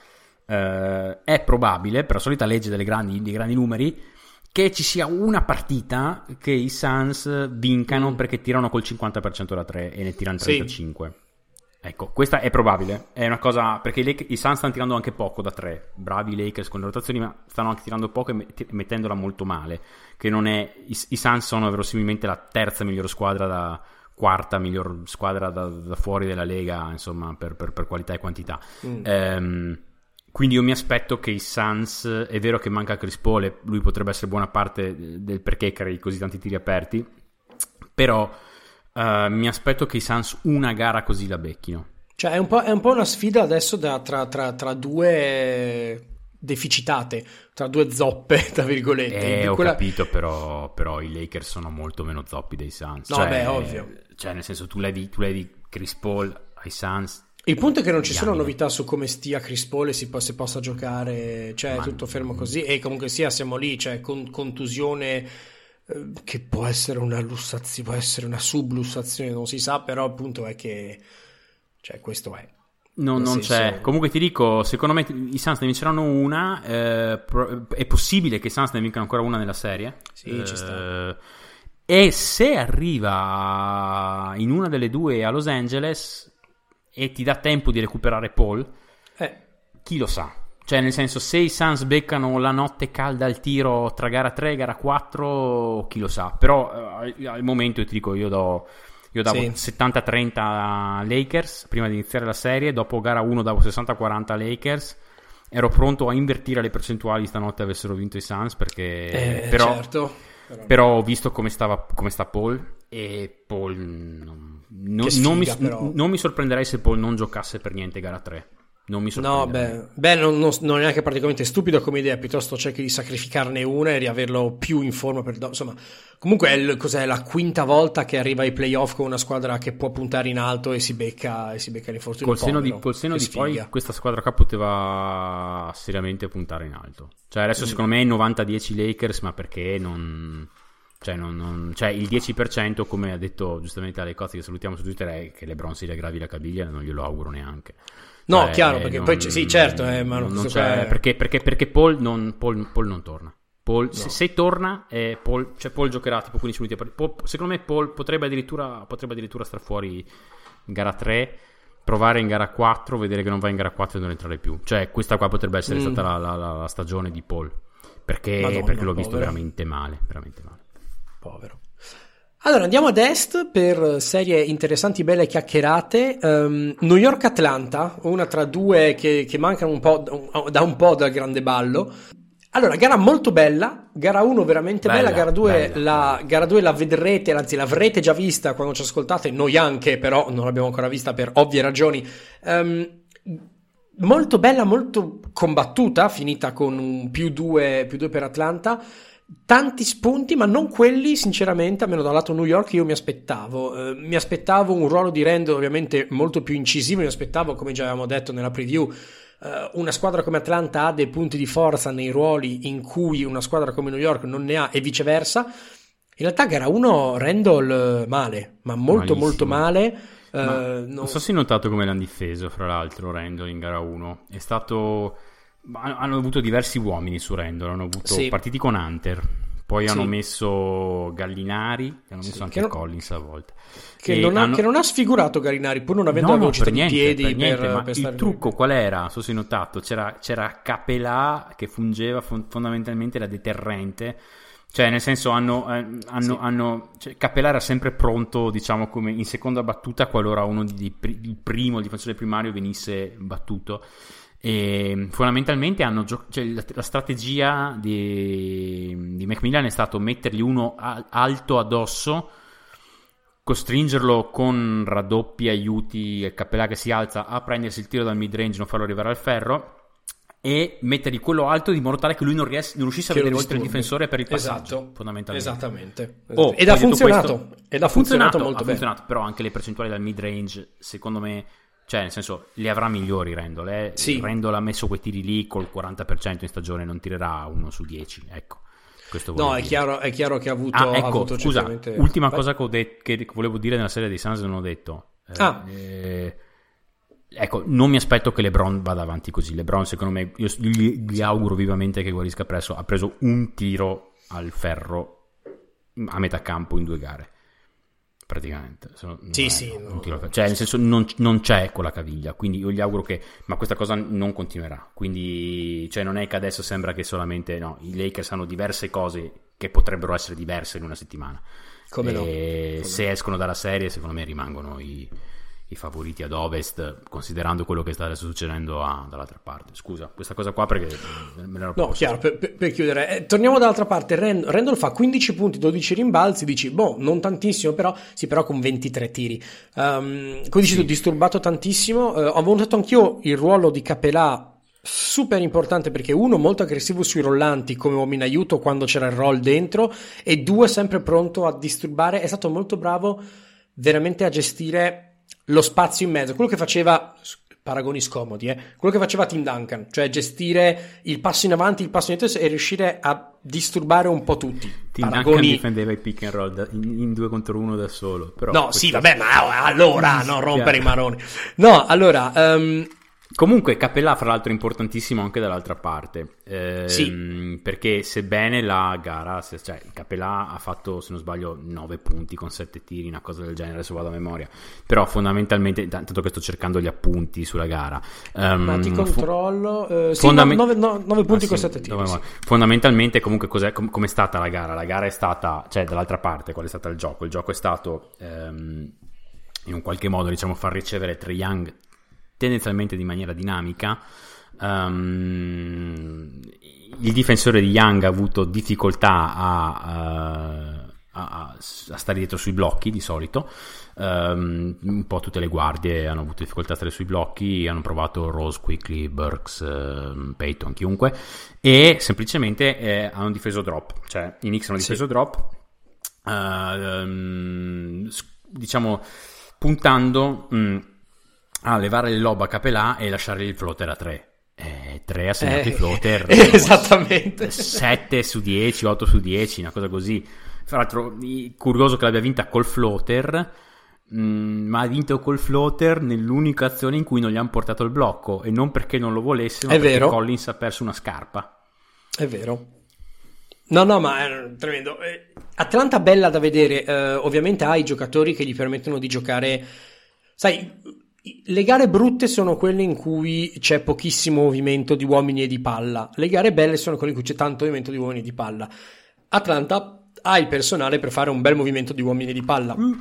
eh, è probabile, per la solita legge delle grandi, dei grandi numeri, che ci sia una partita che i Suns vincano mm. perché tirano col cinquanta per cento da tre e ne tirano trentacinque. Sì. Ecco, questa è probabile, è una cosa, perché i, Lake, i Suns stanno tirando anche poco da tre, bravi i Lakers con le rotazioni, ma stanno anche tirando poco e mettendola molto male, che non è, i, i Suns sono verosimilmente la terza miglior squadra da quarta miglior squadra da, da fuori della Lega, insomma, per, per, per qualità e quantità. Mm. Ehm, quindi io mi aspetto che i Suns, è vero che manca Chris Paul, lui potrebbe essere buona parte del perché crei così tanti tiri aperti, però eh, mi aspetto che i Suns una gara così la becchino. Cioè è un po', è un po' una sfida adesso da, tra, tra, tra due deficitate, tra due zoppe tra virgolette. Eh, ho quella... capito, però, però i Lakers sono molto meno zoppi dei Suns. No, cioè, beh, ovvio. Cioè nel senso tu levi, tu levi Chris Paul ai Suns. Il punto è che non ci sono novità su come stia Chris Paul e si po- se possa giocare, cioè è tutto fermo così, e comunque sia siamo lì, cioè con contusione eh, che può essere una lussazione, può essere una sublussazione, non si sa, però il punto è che cioè questo è. No, non c'è. Comunque ti dico, secondo me i Suns ne vinceranno una, eh, è possibile che i Suns ne vincano ancora una nella serie. Sì, eh, ci sta. E se arriva in una delle due a Los Angeles e ti dà tempo di recuperare Paul, eh. chi lo sa, cioè nel senso, se i Suns beccano la notte calda al tiro tra gara tre e gara quattro, chi lo sa, però eh, al momento io ti dico, io do io davo sì. settanta a trenta Lakers prima di iniziare la serie, dopo gara uno davo sessanta a quaranta Lakers, ero pronto a invertire le percentuali stanotte avessero vinto i Suns, perché eh, però, certo. però però ho visto come stava come sta Paul, e Paul non Non, sfiga, non, mi, non mi sorprenderei se Paul non giocasse per niente gara tre. Non mi sorprenderei. No, beh, beh non, non, non è neanche praticamente stupido come idea, piuttosto cerchi di sacrificarne una e riaverlo più in forma per, insomma, comunque è, il, cos'è, la quinta volta che arriva ai playoff con una squadra che può puntare in alto e si becca e si becca l'infortunio. Col seno di, col seno di poi questa squadra qua poteva seriamente puntare in alto, cioè adesso mm. secondo me è novanta a dieci Lakers, ma perché non... Cioè, non, non, cioè il dieci per cento, come ha detto giustamente Ale Cozzi, che salutiamo su Twitter, è che LeBron si raggravi la caviglia, non glielo auguro neanche. No, cioè, chiaro, perché non, poi sì, certo, eh, ma non, non c'è, è... perché, perché, perché Paul, non, Paul, Paul non torna. Paul, no. se, se torna, eh, Paul, cioè Paul giocherà tipo quindici minuti a partita. Paul, secondo me Paul potrebbe addirittura, potrebbe addirittura star fuori in gara tre, provare in gara quattro, vedere che non va in gara quattro e non entrare più. Cioè questa qua potrebbe essere mm. stata la, la, la, la stagione di Paul, perché, Madonna, perché l'ho povero. visto veramente male, veramente male. Povero. Allora andiamo ad est per serie interessanti, belle chiacchierate. um, New York Atlanta, una tra due che, che mancano un po' da un po' dal grande ballo. Allora, gara molto bella, gara uno veramente bella, bella gara due bella, la bella. Gara due la vedrete, anzi l'avrete già vista quando ci ascoltate, noi anche, però non l'abbiamo ancora vista per ovvie ragioni. um, Molto bella, molto combattuta, finita con un più due, più due per Atlanta. Tanti spunti, ma non quelli sinceramente, almeno dal lato New York, io mi aspettavo eh, mi aspettavo un ruolo di Randle ovviamente molto più incisivo, mi aspettavo, come già avevamo detto nella preview, eh, una squadra come Atlanta ha dei punti di forza nei ruoli in cui una squadra come New York non ne ha, e viceversa. In realtà gara uno Randle male, ma molto Malissimo. molto male. Ma eh, non... non so se hai notato come l'hanno difeso, fra l'altro Randle in gara uno è stato... Hanno avuto diversi uomini su Randle, hanno avuto sì. partiti con Hunter, poi sì. hanno messo Gallinari, hanno messo sì, anche non, Collins a volte, che, non ha, hanno... che non ha sfigurato Gallinari, pur non avendo no, la velocità di piedi per, niente, per, ma per il trucco in... qual era? So se hai notato, c'era, c'era Capelà che fungeva fon- fondamentalmente da deterrente, cioè nel senso hanno, hanno, sì. hanno cioè, Capelà era sempre pronto, diciamo, come in seconda battuta qualora uno di, di, il primo, il difensore primario venisse battuto. E fondamentalmente hanno gio- cioè la, la strategia di, di McMillan è stato mettergli uno a- alto addosso, costringerlo con raddoppi, aiuti, Capelà che si alza a prendersi il tiro dal mid range, non farlo arrivare al ferro, e mettergli quello alto di modo tale che lui non, ries- non riuscisse a che vedere oltre il difensore per il passaggio, esatto, fondamentalmente. Esattamente. Oh, ed ha funzionato. Questo, ed ha funzionato, funzionato molto ha funzionato, bene. Però anche le percentuali dal mid range, secondo me, cioè nel senso, le avrà migliori Randall. Eh? Sì. Randall ha messo quei tiri lì col quaranta per cento in stagione, non tirerà uno su dieci, ecco. Questo no, è chiaro, è chiaro che ha avuto... Ah, ecco, ha avuto scusa, certamente... ultima Beh. cosa che, ho de- che volevo dire nella serie dei Suns non ho detto. Ah. Eh, ecco, non mi aspetto che LeBron vada avanti così. LeBron, secondo me, io gli, gli auguro vivamente che guarisca presto. Ha preso un tiro al ferro a metà campo in due gare, praticamente. Se no, sì, è, sì. No, no. Cioè, nel senso, non, non c'è quella caviglia, quindi io gli auguro che... Ma questa cosa non continuerà, quindi cioè non è che adesso sembra che solamente... No, i Lakers hanno diverse cose che potrebbero essere diverse in una settimana. Come no? E Come se no. escono dalla serie, secondo me rimangono i, i favoriti ad Ovest, considerando quello che sta adesso succedendo a, dall'altra parte. Scusa, questa cosa qua perché... Me l'ero no, chiaro, per, per chiudere. Eh, torniamo dall'altra parte. Rand, Randall fa quindici punti, dodici rimbalzi, dici, boh, non tantissimo, però sì, però con ventitré tiri. Um, come dici sì. tu, disturbato tantissimo. Uh, ho valutato anch'io il ruolo di Capelà, super importante, perché uno molto aggressivo sui rollanti come uomo in aiuto quando c'era il roll dentro, e due sempre pronto a disturbare. È stato molto bravo veramente a gestire lo spazio in mezzo, quello che faceva, paragoni scomodi, eh, quello che faceva Tim Duncan, cioè gestire il passo in avanti, il passo indietro e riuscire a disturbare un po' tutti. Tim paragoni... Duncan difendeva i pick and roll da, in, in due contro uno da solo, però no, sì, vabbè, ma allora non rompere i maroni. No, allora um, comunque Capella, fra l'altro, è importantissimo anche dall'altra parte, eh, sì. perché sebbene la gara, se, cioè Capella ha fatto, se non sbaglio, nove punti con sette tiri, una cosa del genere, se vado a memoria, però fondamentalmente, tanto che sto cercando gli appunti sulla gara, um, ma ti controllo, fo- eh, sì, fondament- no, nove, nove punti ah, con sì, sette tiri sì. Fondamentalmente comunque cos'è, com- com'è stata la gara? La gara è stata, cioè dall'altra parte qual è stato il gioco? Il gioco è stato ehm, in un qualche modo, diciamo, far ricevere Trae Young tendenzialmente di maniera dinamica. Um, il difensore di Young ha avuto difficoltà a, a, a, a stare dietro sui blocchi, di solito. Um, un po' tutte le guardie hanno avuto difficoltà a stare sui blocchi, hanno provato Rose, Quickly, Burks, uh, Payton, chiunque, e semplicemente eh, hanno difeso drop, cioè i Knicks hanno difeso sì. drop, uh, um, diciamo puntando... Mm, a ah, levare il lob a Capelà e lasciare il floater a tre. Eh, tre ha segnato eh, i floater. Eh, no, esattamente. sette su dieci, otto su dieci, una cosa così. Fra l'altro, curioso che l'abbia vinta col floater, mh, ma ha vinto col floater nell'unica azione in cui non gli hanno portato il blocco, e non perché non lo volesse, ma È perché vero. Collins ha perso una scarpa. È vero. No, no, ma è tremendo. Atlanta bella da vedere. Uh, ovviamente ha i giocatori che gli permettono di giocare... Sai... Le gare brutte sono quelle in cui c'è pochissimo movimento di uomini e di palla. Le gare belle sono quelle in cui c'è tanto movimento di uomini e di palla. Atlanta ha il personale per fare un bel movimento di uomini e di palla. Mm.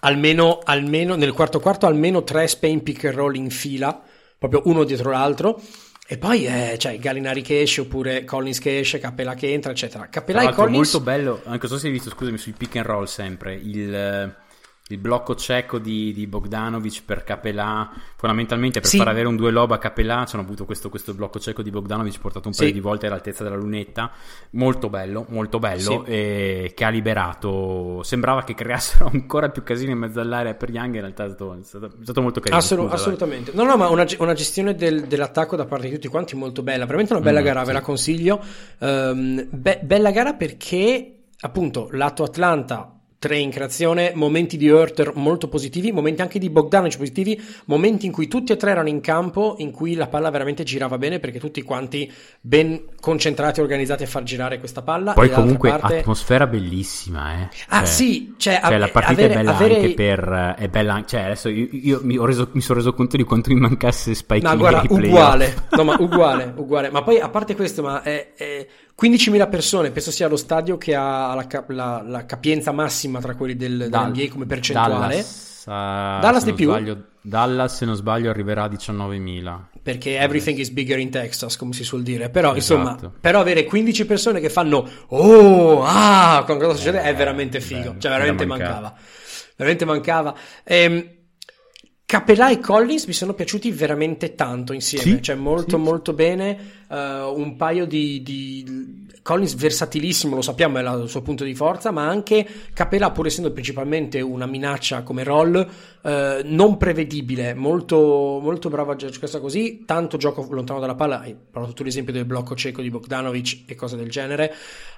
Almeno, almeno nel quarto quarto, almeno tre Spain pick and roll in fila, proprio uno dietro l'altro. E poi eh, cioè Gallinari che esce, oppure Collins che esce, Capella che entra, eccetera. Capella e Collins... molto bello, anche so se hai visto, scusami, sui pick and roll sempre, il... il blocco cieco di, di Bogdanovic per Capelà, fondamentalmente per sì. far avere un due lob a Capelà, ci hanno avuto questo, questo blocco cieco di Bogdanovic portato un paio sì. di volte all'altezza della lunetta, molto bello, molto bello sì. e che ha liberato, sembrava che creassero ancora più casino in mezzo all'area per Young, in realtà è stato, è stato molto carino. Assolut- scusa, assolutamente dai. no no ma una, una gestione del, dell'attacco da parte di tutti quanti molto bella, veramente una bella mm, gara sì. ve la consiglio. Um, be- bella gara perché appunto lato Atlanta tre in creazione, momenti di Hurter molto positivi, momenti anche di Bogdanovic positivi, momenti in cui tutti e tre erano in campo, in cui la palla veramente girava bene perché tutti quanti ben concentrati e organizzati a far girare questa palla. Poi e comunque parte... atmosfera bellissima, eh. Ah cioè, sì, cioè, cioè av- la partita avere, è bella avere... anche per è bella, cioè adesso io, io mi, ho reso, mi sono reso conto di quanto mi mancasse Spike Lee. Ma guarda, uguale, no ma uguale, uguale. Ma poi a parte questo, ma è, è... quindicimila persone, penso sia lo stadio che ha la, cap- la, la capienza massima tra quelli del, Dal- dell'N B A come percentuale. Dallas, uh, Dallas di più? Sbaglio, Dallas, se non sbaglio, arriverà a diciannovemila. Perché everything is bigger in Texas, come si suol dire. Però, esatto. insomma, però avere quindici persone che fanno oh, ah, con cosa succede, eh, è veramente figo. Beh, cioè, veramente mancava. mancava. Veramente mancava. Ehm... Capelà e Collins mi sono piaciuti veramente tanto insieme, sì, cioè molto sì, molto bene, uh, un paio di, di Collins versatilissimo, lo sappiamo, è la, il suo punto di forza, ma anche Capelà, pur essendo principalmente una minaccia come roll, uh, non prevedibile, molto molto bravo a giocare così, tanto gioco lontano dalla palla, hai parlato tu l'esempio del blocco cieco di Bogdanovic e cose del genere,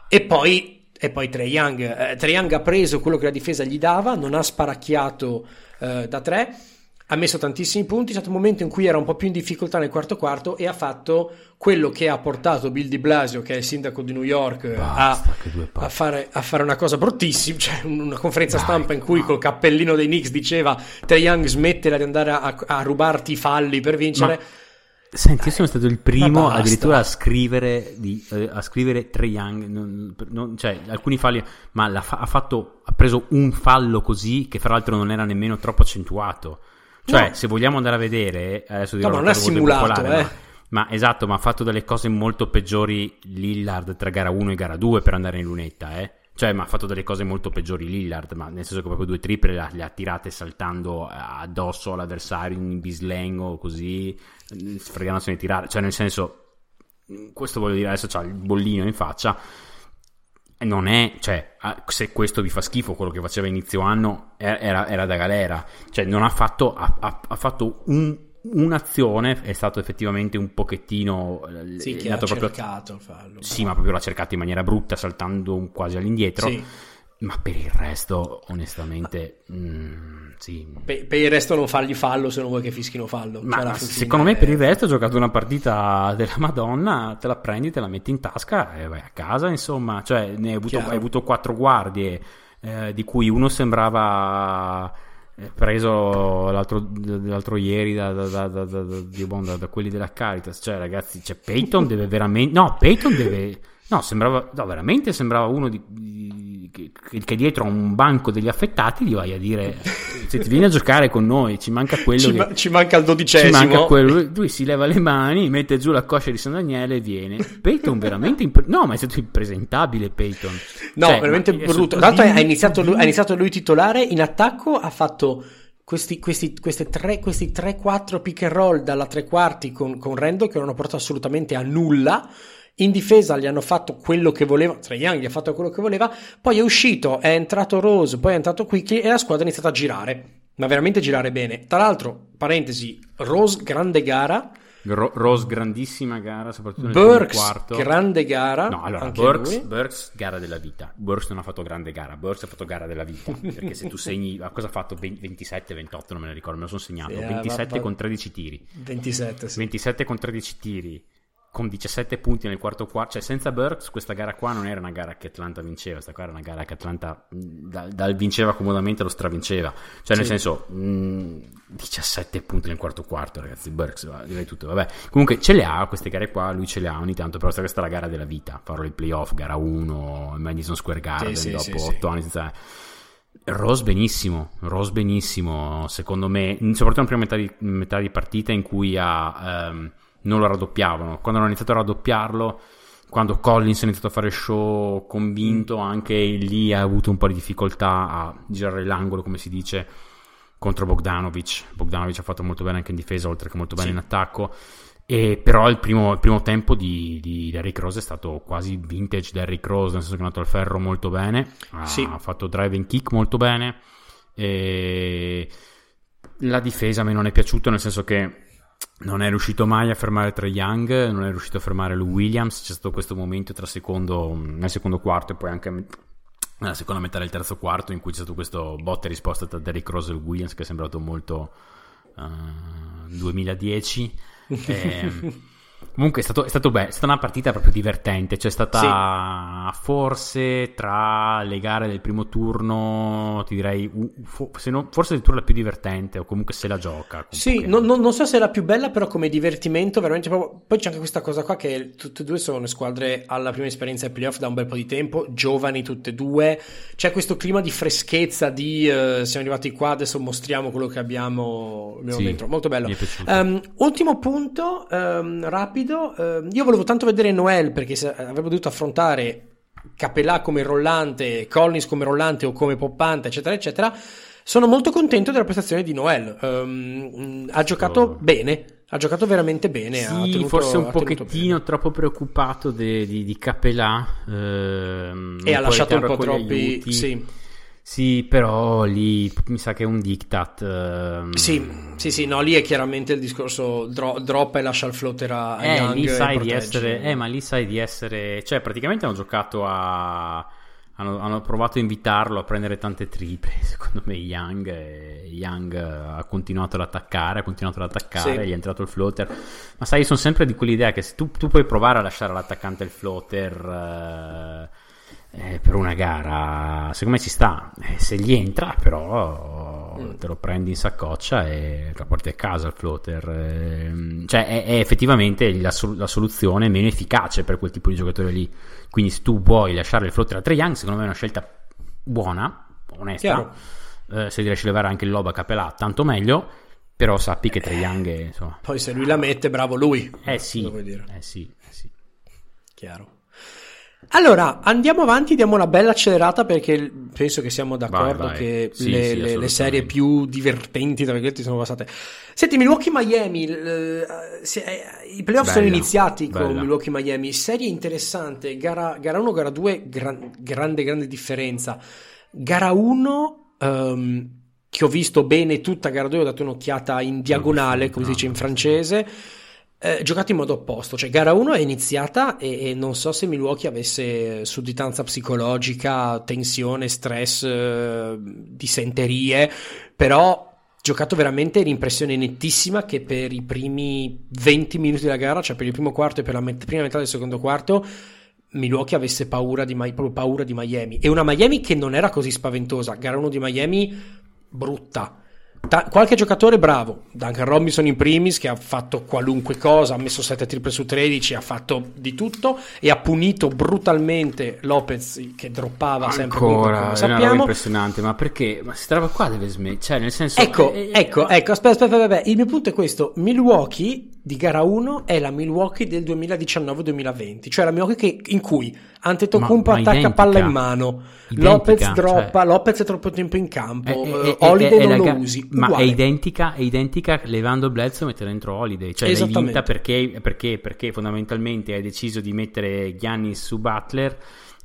e poi e poi Trae Young, eh, Trae Young ha preso quello che la difesa gli dava, non ha sparacchiato eh, da tre, ha messo tantissimi punti, c'è stato un momento in cui era un po' più in difficoltà nel quarto quarto e ha fatto quello che ha portato Bill de Blasio, che è il sindaco di New York, Basta, a, a, fare, a fare una cosa bruttissima, cioè una conferenza Dai, stampa in cui ma... col cappellino dei Knicks diceva Trae Young smettela di andare a, a rubarti i falli per vincere. Ma... Senti, Dai, io sono stato il primo addirittura a scrivere, di, a scrivere Trae Young, non, non, cioè alcuni falli, ma l'ha, ha, fatto, ha preso un fallo così che fra l'altro non era nemmeno troppo accentuato. Cioè, no. se vogliamo andare a vedere, adesso dirò no, non è simulato, eh. ma, ma esatto, ma ha fatto delle cose molto peggiori Lillard tra gara uno e gara due per andare in lunetta, eh. Cioè, ma ha fatto delle cose molto peggiori Lillard, ma nel senso che proprio due triple le ha, le ha tirate saltando addosso all'avversario in bislengo, così, fregandosi di tirare. Cioè, nel senso, questo voglio dire, adesso c'ha il bollino in faccia. Non è, cioè, se questo vi fa schifo, quello che faceva inizio anno era, era da galera. Cioè, non ha fatto, ha, ha fatto un, un'azione, è stato effettivamente un pochettino. Sì, che ha proprio, cercato farlo. Sì, ma proprio l'ha cercato in maniera brutta, saltando quasi all'indietro. Sì. Ma per il resto, onestamente, mm, sì. Per, per il resto non fargli fallo se non vuoi che fischino fallo. Ma cioè, secondo me è... per il resto ha giocato una partita della Madonna, te la prendi, te la metti in tasca e vai a casa, insomma. Cioè, ne hai avuto, hai avuto quattro guardie, eh, di cui uno sembrava preso l'altro, l'altro ieri da, da, da, da, da, da, da quelli della Caritas. Cioè, ragazzi, cioè, Peyton deve veramente... No, Peyton deve... No, sembrava... No, veramente sembrava uno di... di che dietro a un banco degli affettati gli vai a dire se ti vieni a giocare con noi ci manca quello ci, che, ma, ci manca il dodicesimo, ci manca quello. Lui si leva le mani, mette giù la coscia di San Daniele e viene. Peyton veramente imp- no ma è stato impresentabile Peyton, no cioè, veramente brutto. Tanto ha iniziato lui, ha iniziato lui titolare in attacco, ha fatto questi, questi, queste tre, questi tre quattro pick and roll dalla tre quarti con, con Randall che non hanno portato assolutamente a nulla. In difesa gli hanno fatto quello che voleva, Trae Young gli ha fatto quello che voleva, poi è uscito, è entrato Rose, poi è entrato Quickly e la squadra è iniziata a girare, ma veramente girare bene. Tra l'altro, parentesi, Rose grande gara, Gro- Rose grandissima gara, soprattutto nel Burks, quarto. grande gara. No, allora Burks, Burks gara della vita. Burks non ha fatto grande gara, Burks ha fatto gara della vita, perché se tu segni, cosa ha fatto? ventisette ventotto, non me ne ricordo, me lo sono segnato, sì, ventisette va, va... con tredici tiri. ventisette, sì. ventisette con tredici tiri. Con diciassette punti nel quarto quarto, cioè senza Burks questa gara qua non era una gara che Atlanta vinceva, questa qua era una gara che Atlanta dal da vinceva comodamente lo stravinceva, cioè nel sì. senso mh, diciassette punti nel quarto quarto, ragazzi, Burks direi tutto, vabbè, comunque ce le ha queste gare qua, lui ce le ha ogni tanto, però questa è la gara della vita, farò il playoff, gara uno Madison Square Garden, sì, sì, dopo sì, otto sì. anni senza... Rose benissimo, Rose benissimo secondo me, soprattutto nella prima metà di, metà di partita in cui ha... Um, non lo raddoppiavano, quando hanno iniziato a raddoppiarlo, quando Collins ha iniziato a fare show convinto, anche lì ha avuto un po' di difficoltà a girare l'angolo, come si dice, contro Bogdanovic. Bogdanovic ha fatto molto bene anche in difesa, oltre che molto bene sì. in attacco, e però il primo, il primo tempo di, di Derrick Rose è stato quasi vintage Derrick Rose, nel senso che è andato al ferro molto bene, ha sì. fatto drive and kick molto bene, e la difesa a me non è piaciuta, nel senso che non è riuscito mai a fermare Trae Young, non è riuscito a fermare Lou Williams, c'è stato questo momento tra secondo, nel secondo quarto e poi anche nella seconda metà del terzo quarto in cui c'è stato questo botta e risposta tra Derrick Rose e Lou Williams che è sembrato molto uh, duemiladieci e, comunque è stato, è stato bello, è stata una partita proprio divertente, c'è stata sì. forse tra le gare del primo turno ti direi se non, forse il turno la più divertente o comunque se la gioca sì, non, non so se è la più bella però come divertimento veramente proprio. Poi c'è anche questa cosa qua che tutte e due sono squadre alla prima esperienza ai playoff da un bel po' di tempo, giovani tutte e due, c'è questo clima di freschezza di uh, siamo arrivati qua adesso mostriamo quello che abbiamo, abbiamo sì, dentro, molto bello. Um, ultimo punto um, rapido. Uh, io volevo tanto vedere Noel perché avrebbe dovuto affrontare Capelà come rollante, Collins come rollante o come poppante eccetera eccetera, Sono molto contento della prestazione di Noel. Um, ha giocato oh. bene, ha giocato veramente bene. Sì, ha tenuto, forse un pochettino troppo preoccupato de, di, di Capelà. Ehm, e ha lasciato un po' troppi... Sì. Sì, però lì mi sa che è un diktat. Ehm... Sì, sì, sì, no, lì è chiaramente il discorso dro- drop e lascia il floater a eh, Young lì sai di essere, Eh, ma lì sai di essere... Cioè, praticamente hanno giocato a... Hanno, hanno provato a invitarlo a prendere tante triple. Secondo me Young eh, Young ha continuato ad attaccare, ha continuato ad attaccare, sì. Gli è entrato il floater. Ma sai, io sono sempre di quell'idea che se tu, tu puoi provare a lasciare all'attaccante il floater eh, eh, per una gara, secondo me ci sta. Eh, se gli entra, però mm. te lo prendi in saccoccia e te lo porti a casa il floater. Eh, cioè è, è effettivamente la, sol- la soluzione meno efficace per quel tipo di giocatore lì. Quindi se tu vuoi lasciare il floater a Trae Young, secondo me è una scelta buona, onesta. Eh, se riesci a levare anche il lob a Capelà, tanto meglio. Però sappi che Trae Young è, insomma... Poi se lui la mette, bravo lui. Eh sì, dire. eh sì, eh sì. Chiaro. Allora, andiamo avanti, diamo una bella accelerata perché penso che siamo d'accordo vai, vai. che sì, le, sì, le, le serie più divertenti, tra virgolette, sono passate. Senti, Milwaukee-Miami, l, se, i playoff bella, sono iniziati bella. con Milwaukee-Miami, serie interessante, gara, gara uno, gara due, gran, grande, grande differenza. Gara uno, um, che ho visto bene tutta, gara due ho dato un'occhiata in diagonale, come si dice in francese. Eh, giocato in modo opposto, cioè gara uno è iniziata e, e non so se Milwaukee avesse sudditanza psicologica, tensione, stress, eh, dissenterie, però giocato veramente l'impressione nettissima che per i primi venti minuti della gara, cioè per il primo quarto e per la met- prima metà del secondo quarto, Milwaukee avesse paura di, Ma- proprio paura di Miami, e una Miami che non era così spaventosa. Gara uno di Miami brutta. Ta- qualche giocatore bravo, Duncan Robinson in primis, che ha fatto qualunque cosa, ha messo sette triple su tredici, ha fatto di tutto e ha punito brutalmente Lopez che droppava sempre ancora, come sappiamo. È una roba impressionante, ma perché? Ma si trova qua, deve smettere, cioè nel senso... Ecco, eh, ecco, eh, ecco, aspetta, aspetta, aspetta, il mio punto è questo: Milwaukee di gara uno è la Milwaukee del duemiladiciannove duemilaventi, cioè la Milwaukee che, in cui Antetokounmpo ma, ma attacca identica, palla in mano, identica, Lopez droppa, cioè... Lopez è troppo tempo in campo, è, è, è, Holiday è, è, non è lo ga- usi. Ma uguale. È identica, è identica levando Bledsoe e mettere dentro Holiday, cioè l'hai vinta perché, perché, perché fondamentalmente hai deciso di mettere Giannis su Butler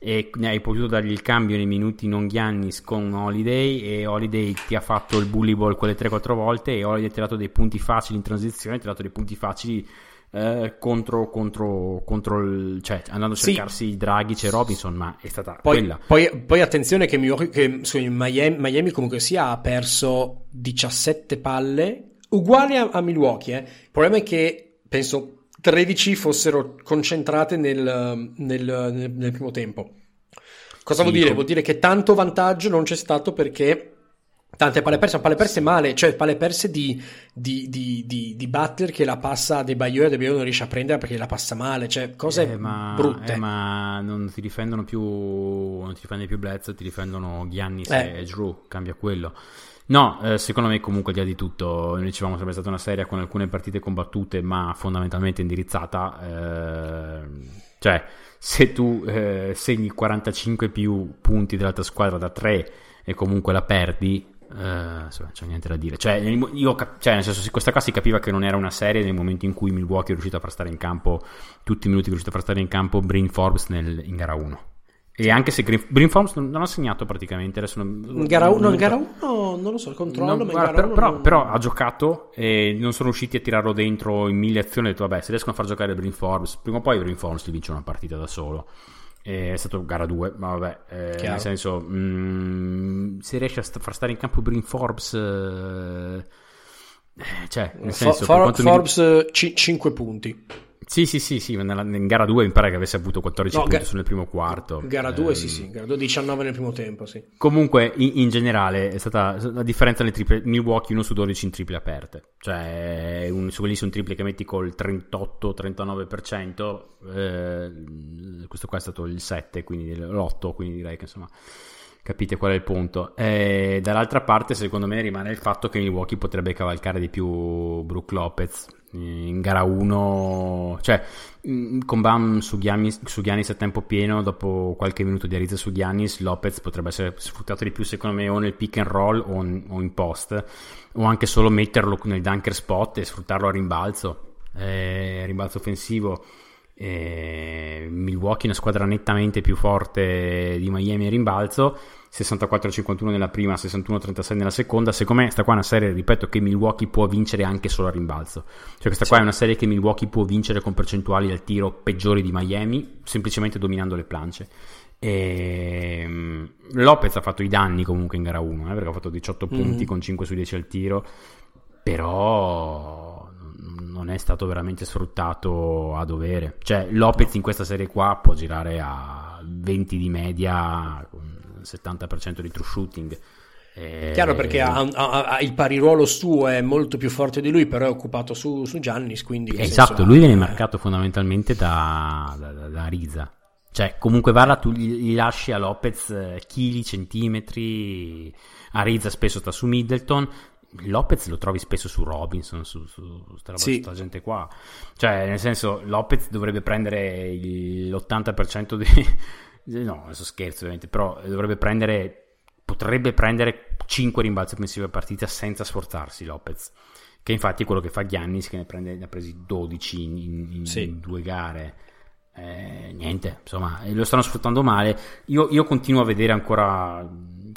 e hai potuto dargli il cambio nei minuti non Giannis con Holiday, e Holiday ti ha fatto il bully ball quelle tre quattro volte, e Holiday ti ha dato dei punti facili in transizione, ti ha dato dei punti facili eh, contro contro contro il, cioè andando a cercarsi sì. Dragic e Robinson, ma è stata poi, quella poi, poi attenzione che, Milwaukee, che scusami, Miami, Miami comunque sia ha perso diciassette palle uguali a, a Milwaukee, eh. Il problema è che penso tredici fossero concentrate nel, nel, nel, nel primo tempo. Cosa sì, vuol dire? Com- vuol dire che tanto vantaggio non c'è stato perché tante palle perse, palle perse male, cioè palle perse di, di, di, di, di Butler che la passa a De Bayo e De Bayo non riesce a prendere perché la passa male, cioè cose eh, ma, brutte. Eh, ma non ti difendono più, non ti difende più Bledsoe, ti difendono Giannis eh. e Drew, cambia quello. No, eh, secondo me comunque al di là di tutto, noi dicevamo sarebbe stata una serie con alcune partite combattute ma fondamentalmente indirizzata, eh, cioè se tu eh, segni quarantacinque più punti dell'altra squadra da tre e comunque la perdi, eh, insomma, non c'è niente da dire, cioè, io cap- cioè nel senso questa qua si capiva che non era una serie nel momento in cui Milwaukee è riuscito a far stare in campo tutti i minuti che è riuscito a far stare in campo Bryn Forbes nel, in gara uno. E anche se Bryn Forbes non ha segnato praticamente adesso non, gara uno, non, gara uno non lo so il controllo non, ma guarda, gara però, uno però, non... però ha giocato e non sono riusciti a tirarlo dentro in mille azioni. Ho detto vabbè, se riescono a far giocare Bryn Forbes prima o poi Bryn Forbes ti vince una partita da solo, e è stato gara due, ma vabbè eh, nel senso mh, se riesce a st- far stare in campo Bryn Forbes eh, cioè nel senso For- For- Forbes mi... c- cinque punti. Sì, sì, sì, sì, nella, in gara due mi pare che avesse avuto quattordici no, punti ga- nel primo quarto. Gara due, eh, sì, sì, gara due, diciannove nel primo tempo, sì. Comunque, in, in generale, è stata la differenza nelle triple, Milwaukee uno su dodici in triple aperte. Cioè, un, su quelli su un triple che metti col trentotto trentanove per cento, eh, questo qua è stato il sette, quindi l'otto, quindi direi che insomma... Capite qual è il punto? Eh, dall'altra parte, secondo me, rimane il fatto che Milwaukee potrebbe cavalcare di più Brook Lopez in gara uno. Cioè, con Bam su Giannis a tempo pieno, dopo qualche minuto di arizza su Giannis, Lopez potrebbe essere sfruttato di più secondo me, o nel pick and roll o in, o in post, o anche solo metterlo nel dunker spot e sfruttarlo a rimbalzo, eh, rimbalzo offensivo. Eh, Milwaukee è una squadra nettamente più forte di Miami a rimbalzo, sessantaquattro a cinquantuno nella prima, sessantuno a trentasei nella seconda. Secondo me sta qua è una serie, ripeto, che Milwaukee può vincere anche solo a rimbalzo, cioè questa qua è una serie che Milwaukee può vincere con percentuali dal tiro peggiori di Miami, semplicemente dominando le planche. E Lopez ha fatto i danni comunque in gara uno, eh, perché ha fatto diciotto mm-hmm. punti con cinque su dieci al tiro, però non è stato veramente sfruttato a dovere. Cioè Lopez in questa serie qua può girare a venti di media, settanta per cento di true shooting. E... chiaro, perché ha, ha, ha il pariruolo suo è molto più forte di lui, però è occupato su, su Giannis, quindi esatto, senso, lui viene eh... marcato fondamentalmente da, da, da, da Ariza. Cioè comunque vada, tu gli lasci a Lopez chili, centimetri. Ariza spesso sta su Middleton, Lopez lo trovi spesso su Robinson, su, su, su sta, sì. sta gente qua. Cioè nel senso, Lopez dovrebbe prendere il, l'ottanta per cento di... no, adesso scherzo ovviamente, però dovrebbe prendere, potrebbe prendere cinque rimbalzi offensivi a partita senza sforzarsi Lopez, che infatti è quello che fa Giannis, che ne, prende, ne ha presi dodici in, in, sì. in due gare. Eh, niente, insomma lo stanno sfruttando male. Io, io continuo a vedere ancora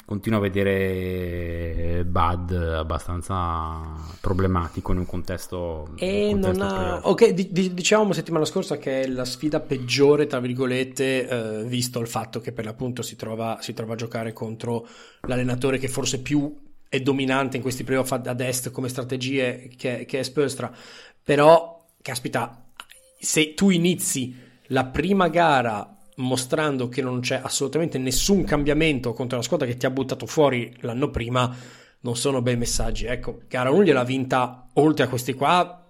continuo a vedere Bud abbastanza problematico in un contesto, e un contesto non ha... ok, d- diciamo settimana scorsa che è la sfida peggiore tra virgolette, eh, visto il fatto che per l'appunto si trova, si trova a giocare contro l'allenatore che forse più è dominante in questi playoff ad est come strategie, che, che è Spoelstra. Però caspita, se tu inizi la prima gara mostrando che non c'è assolutamente nessun cambiamento contro la squadra che ti ha buttato fuori l'anno prima, non sono bei messaggi. Ecco, gara uno gliel'ha vinta, oltre a questi qua,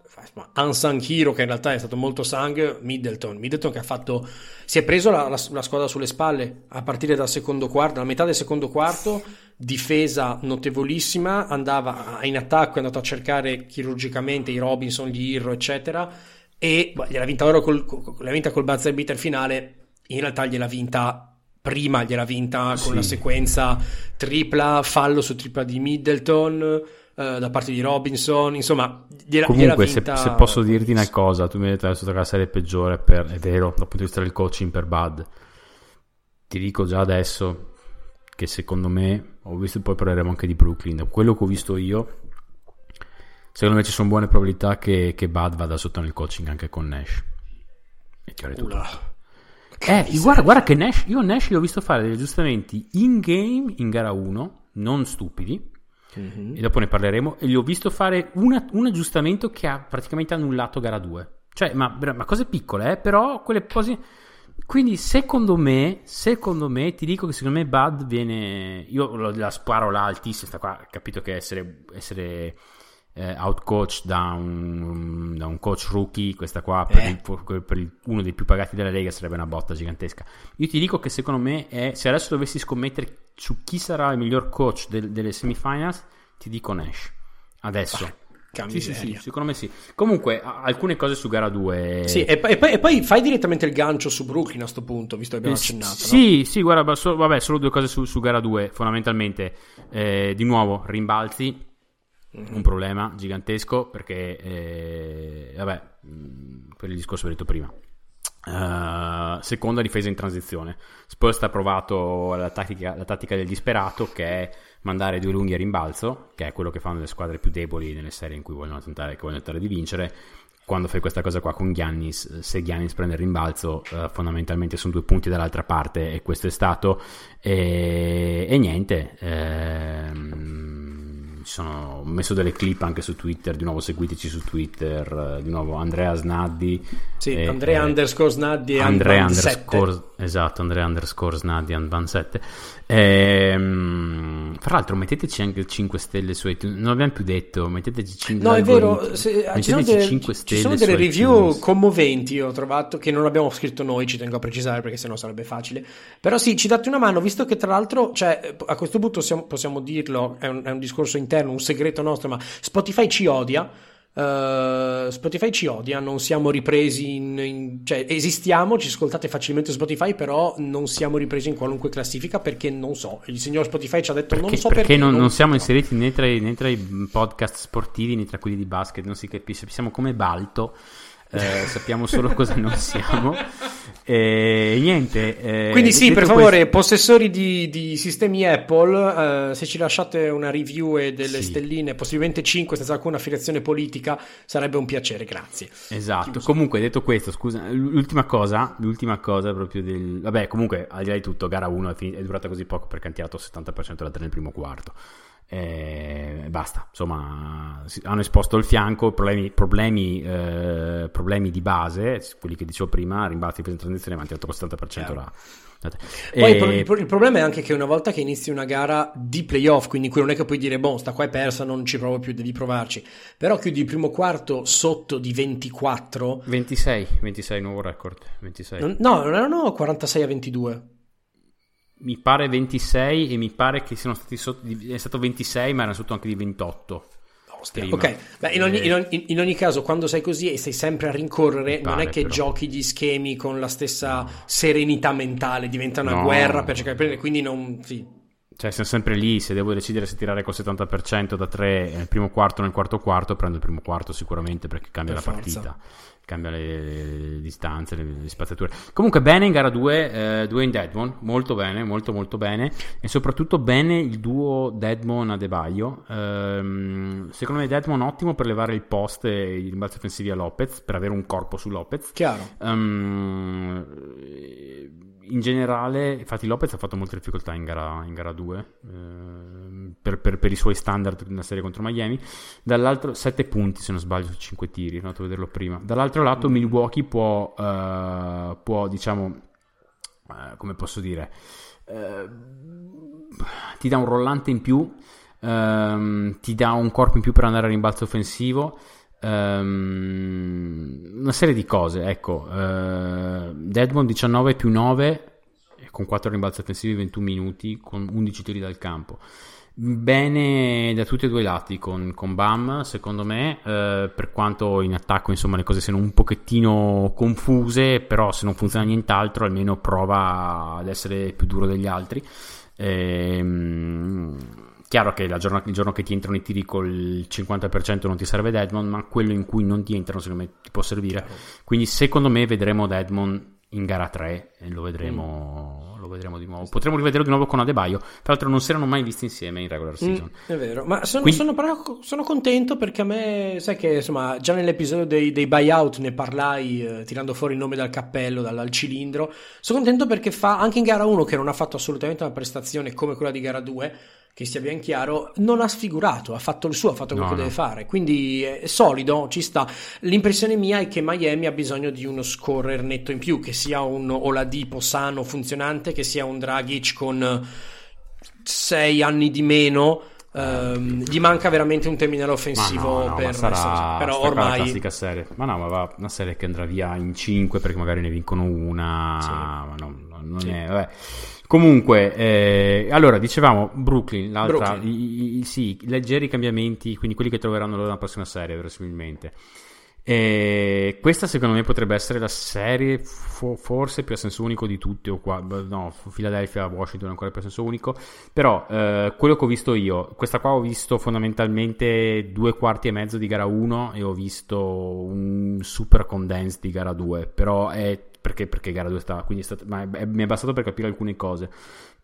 Unsung Hero, che in realtà è stato molto sang, Middleton Middleton che ha fatto, si è preso la, la, la squadra sulle spalle a partire dal secondo quarto, dalla metà del secondo quarto, difesa notevolissima, andava in attacco, è andato a cercare chirurgicamente i Robinson, gli Hero eccetera, e beh, gliel'ha vinta ora col, col, l'ha vinta col buzzer beater finale. In realtà gliel'ha vinta prima, gliel'ha vinta con sì. la sequenza tripla, fallo su tripla di Middleton, eh, da parte di Robinson, insomma gliela, comunque gliela vinta... se, se posso dirti una cosa, tu mi hai detto adesso la serie peggiore per, è vero, dal punto di vista del coaching per Bud, ti dico già adesso che secondo me, ho visto, poi parleremo anche di Brooklyn, da quello che ho visto io secondo me ci sono buone probabilità che, che Bud vada sotto nel coaching anche con Nash, e chiaro tutto. Eh, guarda, guarda che Nash, io Nash l'ho visto fare degli aggiustamenti in game in gara uno, non stupidi, mm-hmm. e dopo ne parleremo, e gli ho visto fare una, un aggiustamento che ha praticamente annullato gara due, cioè ma, ma cose piccole, eh, però quelle cose, quindi secondo me secondo me ti dico che secondo me Bud viene, io la sparo là altissima sta qua, capito che essere, essere eh, outcoach da un, da un coach rookie, questa qua per, eh. il, per il, uno dei più pagati della Lega sarebbe una botta gigantesca. Io ti dico che secondo me è, se adesso dovessi scommettere su chi sarà il miglior coach del, delle semifinals, ti dico Nash adesso. Ah, sì, sì, sì, secondo me sì. Comunque alcune cose su gara due, sì, e, poi, e poi fai direttamente il gancio su Brooklyn a sto punto, visto che abbiamo accennato, no? Sì, sì, guarda, so, vabbè, solo due cose su, su gara due fondamentalmente, eh, di nuovo rimbalzi, un problema gigantesco, perché eh, vabbè, per il discorso che ho detto prima, uh, seconda difesa in transizione. Spoelstra ha provato la tattica, la tattica del disperato, che è mandare due lunghi a rimbalzo, che è quello che fanno le squadre più deboli nelle serie in cui vogliono tentare, che vogliono tentare di vincere. Quando fai questa cosa qua con Giannis, se Giannis prende il rimbalzo, eh, fondamentalmente sono due punti dall'altra parte, e questo è stato, e, e niente, ehm ci sono messo delle clip anche su Twitter, di nuovo seguiteci su Twitter, di nuovo Andrea Snaddi, sì, e, Andrea eh, underscore Snaddi Andrea underscore sette. Esatto, Andrea underscore Snaddi Andvan sette, e, fra l'altro metteteci anche cinque stelle su iTunes, non abbiamo più detto, metteteci cinque, no è vero, se, metteteci, ci sono cinque de, stelle, ci sono delle review iTunes commoventi, ho trovato, che non abbiamo scritto noi, ci tengo a precisare perché sennò sarebbe facile, però sì, ci date una mano, visto che tra l'altro, cioè a questo punto possiamo, possiamo dirlo, è un, è un discorso interno, un segreto nostro, ma Spotify ci odia, Uh, Spotify ci odia, non siamo ripresi in, in, cioè esistiamo, ci ascoltate facilmente Spotify, però non siamo ripresi in qualunque classifica perché non so, il signor Spotify ci ha detto perché, non so perché, perché non, non, non siamo so. inseriti né tra, né tra i podcast sportivi né tra quelli di basket, non si capisce, siamo come Balto, eh, sappiamo solo cosa non siamo. E niente, eh, quindi sì, per favore, questo... possessori di, di sistemi Apple, eh, se ci lasciate una review e delle sì. stelline, possibilmente cinque senza alcuna affiliazione politica, sarebbe un piacere, grazie. Esatto. Chiuso. Comunque, detto questo, scusa, l'ultima cosa, l'ultima cosa proprio del vabbè, comunque, al di là di tutto, gara uno è, fin... è durata così poco perché hanno tirato il settanta per cento della tre nel primo quarto. E basta, insomma, hanno esposto il fianco, problemi, problemi, eh, problemi di base, quelli che dicevo prima, rimbalzi in transizione, avanti al settanta per cento là. E... Poi il, pro- il, pro- il problema è anche che una volta che inizi una gara di playoff, quindi qui non è che puoi dire boh, sta qua è persa, non ci provo più, devi provarci, però chiudi il primo quarto sotto di ventiquattro ventisei, ventisei nuovo record, ventisei non, no, non erano quarantasei a ventidue Mi pare ventisei e mi pare che siano stati sotto, è stato ventisei ma erano sotto anche di ventotto Prima. Ok, beh, in, ogni, in, ogni, in ogni caso quando sei così e sei sempre a rincorrere pare, non è che però. giochi gli schemi con la stessa no. serenità mentale, diventa una no. guerra per cercare di prendere, quindi non sì. Cioè siamo sempre lì, se devo decidere se tirare col settanta per cento da tre nel primo quarto o nel quarto quarto, prendo il primo quarto sicuramente perché cambia per la forza. partita, cambia le, le distanze, le, le spaziature. Comunque bene in gara due eh, Dwayne Dedmon, molto bene, molto molto bene, e soprattutto bene il duo Dedmon-Adebayo. Ehm, secondo me Dedmon ottimo per levare il post e i rimbalzi offensivi a Lopez, per avere un corpo su Lopez. Chiaro. Um, in generale, infatti Lopez ha fatto molte difficoltà in gara, in gara due eh, per, per, per i suoi standard nella serie contro Miami. Dall'altro sette punti se non sbaglio su cinque tiri, non ho vederlo prima. Dall'altro lato Milwaukee può, eh, può diciamo, eh, come posso dire, eh, ti dà un rollante in più, eh, ti dà un corpo in più per andare al rimbalzo offensivo, una serie di cose, ecco. uh, Dedmon diciannove più nove con quattro rimbalzi offensivi, ventuno minuti con undici tiri dal campo, bene da tutti e due i lati con, con Bam, secondo me, uh, per quanto in attacco insomma le cose siano un pochettino confuse, però se non funziona nient'altro almeno prova ad essere più duro degli altri. ehm Chiaro che la giorno, il giorno che ti entrano i tiri col cinquanta per cento non ti serve Dedmon, ma quello in cui non ti entrano secondo me ti può servire. Quindi secondo me vedremo Dedmon in gara tre e lo vedremo, mm. lo vedremo di nuovo. Potremmo rivederlo di nuovo con Adebayo. Tra l'altro non si erano mai visti insieme in regular season. Mm, è vero, ma sono, Quindi... sono, però, sono contento perché a me, sai che insomma già nell'episodio dei, dei buyout ne parlai eh, tirando fuori il nome dal cappello, dal, dal cilindro. Sono contento perché fa anche in gara uno, che non ha fatto assolutamente una prestazione come quella di gara due, che sia ben chiaro, non ha sfigurato, ha fatto il suo, ha fatto quello no, che no. deve fare, quindi è solido, ci sta. L'impressione mia è che Miami ha bisogno di uno scorer netto in più, che sia un Oladipo sano, funzionante, che sia un Dragic con sei anni di meno. Um, gli manca veramente un terminale offensivo, ma no, no, per ma sarà, però ormai la classica serie, ma no, ma va una serie che andrà via in cinque perché magari ne vincono una, sì. ma no, non sì. è vabbè. Comunque eh, allora dicevamo Brooklyn, l'altra Brooklyn. I, i, sì, leggeri cambiamenti, quindi quelli che troveranno loro nella prossima serie verosimilmente. E questa secondo me potrebbe essere la serie fo- forse più a senso unico di tutte, o qua, no, Philadelphia, Washington ancora più a senso unico, però eh, quello che ho visto io, questa qua ho visto fondamentalmente due quarti e mezzo di gara uno e ho visto un super condensed di gara due, però è perché, perché gara due sta, quindi è stato, ma è, è, mi è bastato per capire alcune cose.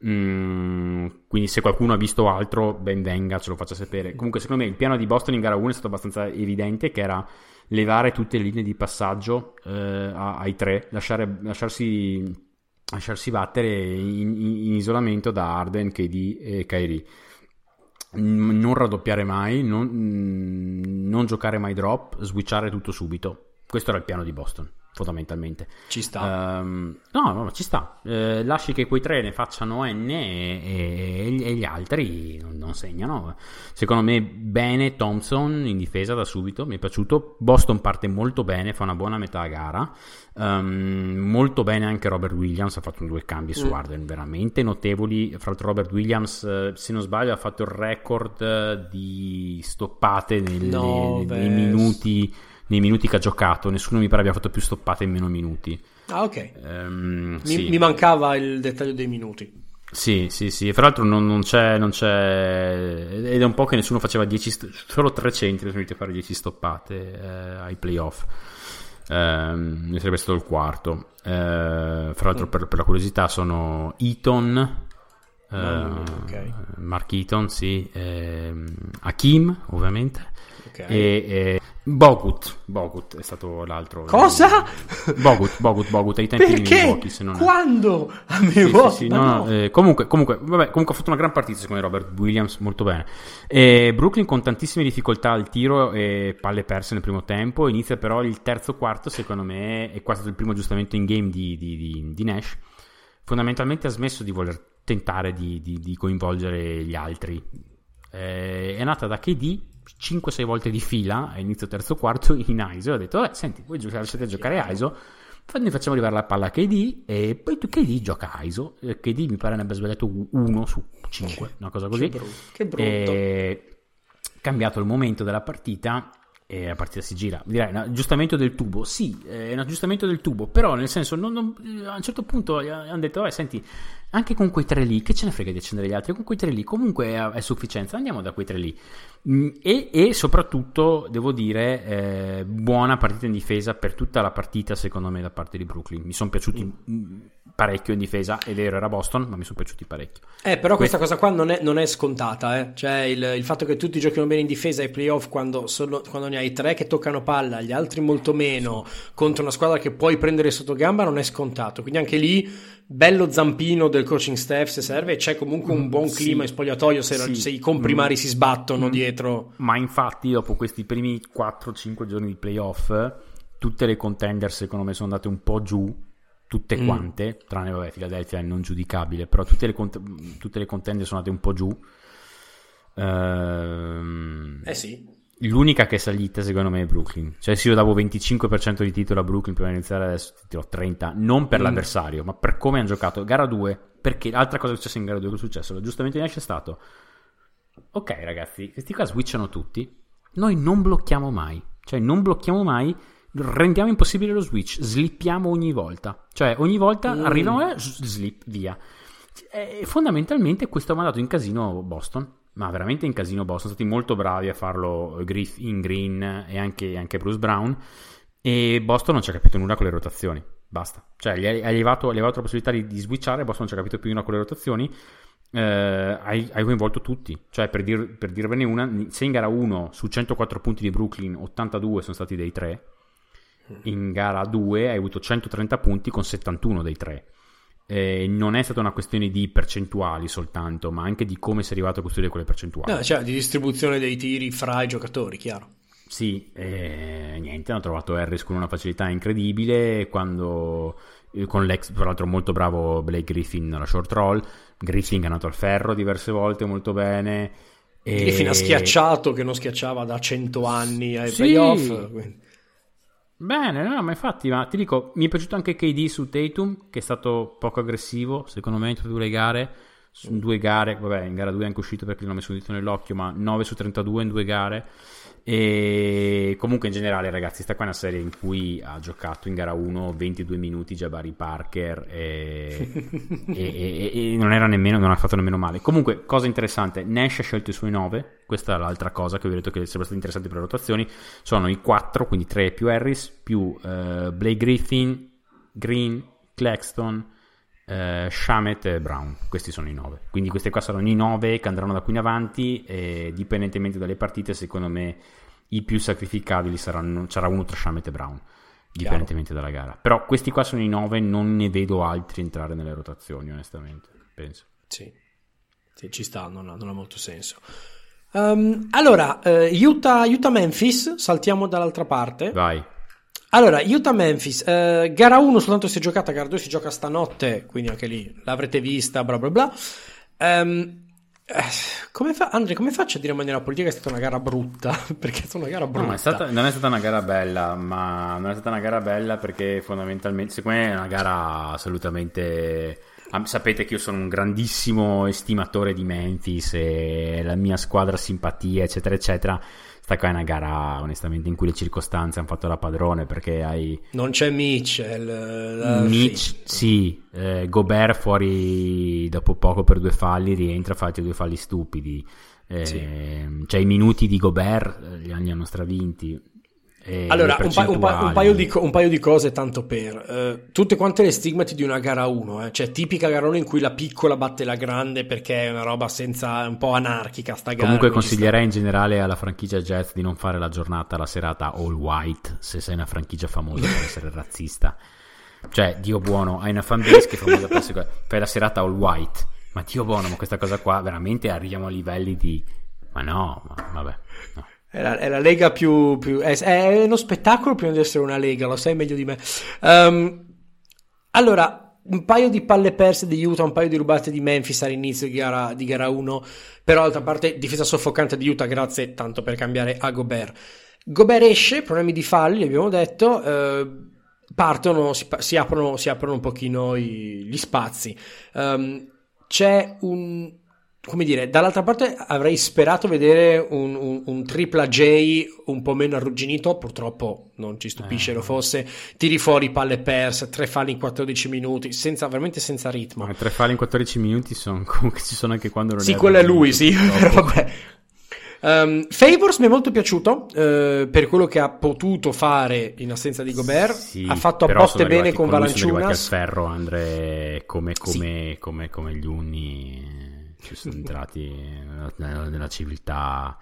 Mm, quindi se qualcuno ha visto altro ben venga, ce lo faccia sapere. Comunque secondo me il piano di Boston in gara uno è stato abbastanza evidente, che era levare tutte le linee di passaggio eh, ai tre, lasciare, lasciarsi, lasciarsi battere in, in isolamento da Harden, K D e Kyrie, non raddoppiare mai, non, non giocare mai drop, switchare tutto subito. Questo era il piano di Boston. fondamentalmente. Ci sta. Um, no, no, ci sta. Eh, lasci che quei tre ne facciano N e, e, e gli altri non, non segnano. Secondo me bene Thompson in difesa da subito, mi è piaciuto. Boston parte molto bene, fa una buona metà gara. Um, molto bene anche Robert Williams, ha fatto due cambi su mm. Harden veramente notevoli. Fra l'altro Robert Williams, se non sbaglio, ha fatto il record di stoppate nelle, no, nei minuti... nei minuti che ha giocato, nessuno mi pare abbia fatto più stoppate in meno minuti. Ah, ok. Um, mi, sì. mi mancava il dettaglio dei minuti. Sì, sì, sì. Fra l'altro non, non c'è, non c'è. Ed è un po' che nessuno faceva dieci. Solo tre centri sono riusciti a fare dieci stoppate eh, ai playoff. Um, ne sarebbe stato il quarto. Uh, fra l'altro, mm. per, per la curiosità, sono Eton. Uh, okay. Mark Eton, sì. Eh, Hakim, ovviamente. Okay. E. Eh, Bogut, Bogut è stato l'altro. Cosa? Bogut, Bogut, Bogut ai tempi di Milwaukee, se non quando? A Milwaukee. Sì, sì, sì, no, no. Eh, comunque, comunque, vabbè, comunque ha fatto una gran partita secondo me Robert Williams, molto bene. E Brooklyn con tantissime difficoltà al tiro e palle perse nel primo tempo, inizia però il terzo quarto, secondo me, e qua è stato il primo aggiustamento in game di, di, di, di Nash. Fondamentalmente ha smesso di voler tentare di, di, di coinvolgere gli altri. Eh, è nata da K D cinque sei volte di fila a inizio terzo quarto in I S O, ho detto eh, senti, voi lasciate giocare I S O, ne facciamo arrivare la palla a K D e poi tu K D gioca a I S O. K D mi pare ne abbia sbagliato uno su cinque, una cosa così. Che brutto, che brutto. E... cambiato il momento della partita e la partita si gira. Direi un aggiustamento del tubo, sì, è un aggiustamento del tubo, però nel senso non, non, a un certo punto hanno detto eh, senti, anche con quei tre lì, che ce ne frega di accendere gli altri, con quei tre lì comunque è a, è sufficienza, andiamo da quei tre lì. E, e soprattutto devo dire eh, buona partita in difesa per tutta la partita secondo me da parte di Brooklyn, mi sono piaciuti mm. parecchio in difesa, è vero era Boston ma mi sono piaciuti parecchio. Eh però questa, questa cosa qua non è, non è scontata, eh. Cioè il, il fatto che tutti giochino bene in difesa ai playoff quando, solo, quando ne hai tre che toccano palla, gli altri molto meno, sì. contro una squadra che puoi prendere sotto gamba non è scontato, quindi anche lì bello zampino del coaching staff se serve, c'è comunque un buon clima sì. in spogliatoio se, sì. se i comprimari mm. si sbattono mm. dietro. Ma infatti dopo questi primi quattro cinque giorni di playoff tutte le contender secondo me sono andate un po' giù, tutte mm. quante, tranne vabbè Philadelphia è non giudicabile, però tutte le, cont- tutte le contender sono andate un po' giù. Ehm... Eh sì. L'unica che è salita secondo me è Brooklyn, cioè se io davo venticinque percento di titolo a Brooklyn prima di iniziare adesso ti tiro trenta, non per mm. l'avversario ma per come hanno giocato gara due, perché altra cosa che è successa in gara due, che è successo l'aggiustamento di Nash è stato ok ragazzi, questi qua switchano tutti, noi non blocchiamo mai, cioè non blocchiamo mai, rendiamo impossibile lo switch, slippiamo ogni volta, cioè ogni volta mm. arrivano e slip via, e fondamentalmente questo ha mandato in casino Boston. Ma veramente in casino Boston, sono stati molto bravi a farlo Griffin, Green e anche, anche Bruce Brown, e Boston non ci ha capito nulla con le rotazioni, basta, cioè gli hai elevato, elevato la possibilità di, di switchare, Boston non ci ha capito più nulla con le rotazioni, eh, hai, hai coinvolto tutti, cioè per, dir, per dirvene una, se in gara uno su centoquattro punti di Brooklyn ottantadue sono stati dei tre, in gara due hai avuto centotrenta punti con settantuno dei tre. Eh, non è stata una questione di percentuali soltanto, ma anche di come si è arrivato a costruire quelle percentuali. No, cioè di distribuzione dei tiri fra i giocatori, chiaro. Sì, eh, niente, hanno trovato Harris con una facilità incredibile, quando eh, con l'ex, tra l'altro molto bravo Blake Griffin nella short roll, Griffin è andato al ferro diverse volte molto bene. E... Griffin ha schiacciato, che non schiacciava da cento anni ai sì. playoff, quindi. Bene, no, ma infatti, ma ti dico, mi è piaciuto anche K D su Tatum, che è stato poco aggressivo, secondo me, in tutte e due le gare, su due gare, vabbè, in gara due è anche uscito perché l'ho messo un dito nell'occhio, ma nove su trentadue in due gare, e comunque in generale, ragazzi, sta qua una serie in cui ha giocato in gara uno ventidue minuti Jabari Parker, e, e, e, e non era nemmeno, non ha fatto nemmeno male. Comunque, cosa interessante, Nash ha scelto i suoi nove, questa è l'altra cosa che vi ho detto che sarebbe stato interessante per le rotazioni, sono i quattro, quindi tre più Harris, più eh, Blake Griffin, Green, Claxton, eh, Shamet e Brown, questi sono i nove, quindi questi qua saranno i nove che andranno da qui in avanti e dipendentemente dalle partite secondo me i più sacrificabili saranno, sarà uno tra Shamet e Brown dipendentemente dalla gara, però questi qua sono i nove, non ne vedo altri entrare nelle rotazioni onestamente, penso sì, sì ci sta, non ha, non ha molto senso. Um, allora, uh, Utah, Utah Memphis, saltiamo dall'altra parte. Vai. Allora, Utah-Memphis, eh, gara uno soltanto si è giocata, gara due si gioca stanotte, quindi anche lì l'avrete vista, bla bla bla. Um, eh, come fa, Andre, come faccio a dire in maniera politica che è stata una gara brutta? Perché è stata una gara brutta. No, è stata, non è stata una gara bella, ma non è stata una gara bella perché fondamentalmente, secondo me è una gara assolutamente... Sapete che io sono un grandissimo estimatore di Memphis e la mia squadra simpatia, eccetera, eccetera. Sta qua è una gara, onestamente, in cui le circostanze hanno fatto da padrone, perché hai... Non c'è Mitchell. Mitch, sì, eh, Gobert fuori dopo poco per due falli, rientra, fa due falli stupidi. Eh, sì. Cioè i minuti di Gobert li hanno stravinti. Allora, un, pa- un, pa- un, paio di co- un paio di cose tanto per uh, tutte quante le stigmati di una gara uno, eh? Cioè tipica gara uno in cui la piccola batte la grande, perché è una roba senza, un po' anarchica sta gara. Comunque consiglierei in generale alla franchigia Jazz di non fare la giornata, la serata all white, se sei una franchigia famosa per essere razzista. Cioè, Dio buono, hai una fanbase che è famosa per essere... fai la serata all white, ma Dio buono, ma questa cosa qua veramente arriviamo a livelli di... ma no, ma vabbè, no. È la, è la lega più, più è, è uno spettacolo prima di essere una lega, lo sai meglio di me. Um, allora, un paio di palle perse di Utah, un paio di rubate di Memphis all'inizio di gara, di gara uno, però d'altra parte difesa soffocante di Utah grazie tanto per cambiare a Gobert. Gobert esce, problemi di falli, li abbiamo detto, eh, partono, si, si, aprono, si aprono un pochino i, gli spazi. Um, c'è un... come dire, dall'altra parte avrei sperato vedere un, un, un tripla J un po' meno arrugginito, purtroppo non ci stupisce eh. lo fosse, tiri fuori palle perse, tre falli in quattordici minuti, senza, veramente senza ritmo. Ma tre falli in quattordici minuti sono, comunque ci sono anche quando non sì, è quello è lui, sì, vabbè. Um, Favors mi è molto piaciuto eh, per quello che ha potuto fare in assenza di Gobert, sì, ha fatto a botte bene con, con Valanciunas. Sono arrivati al ferro, Andre, come, come, sì. come, come gli unni... ci sono entrati nella, nella civiltà,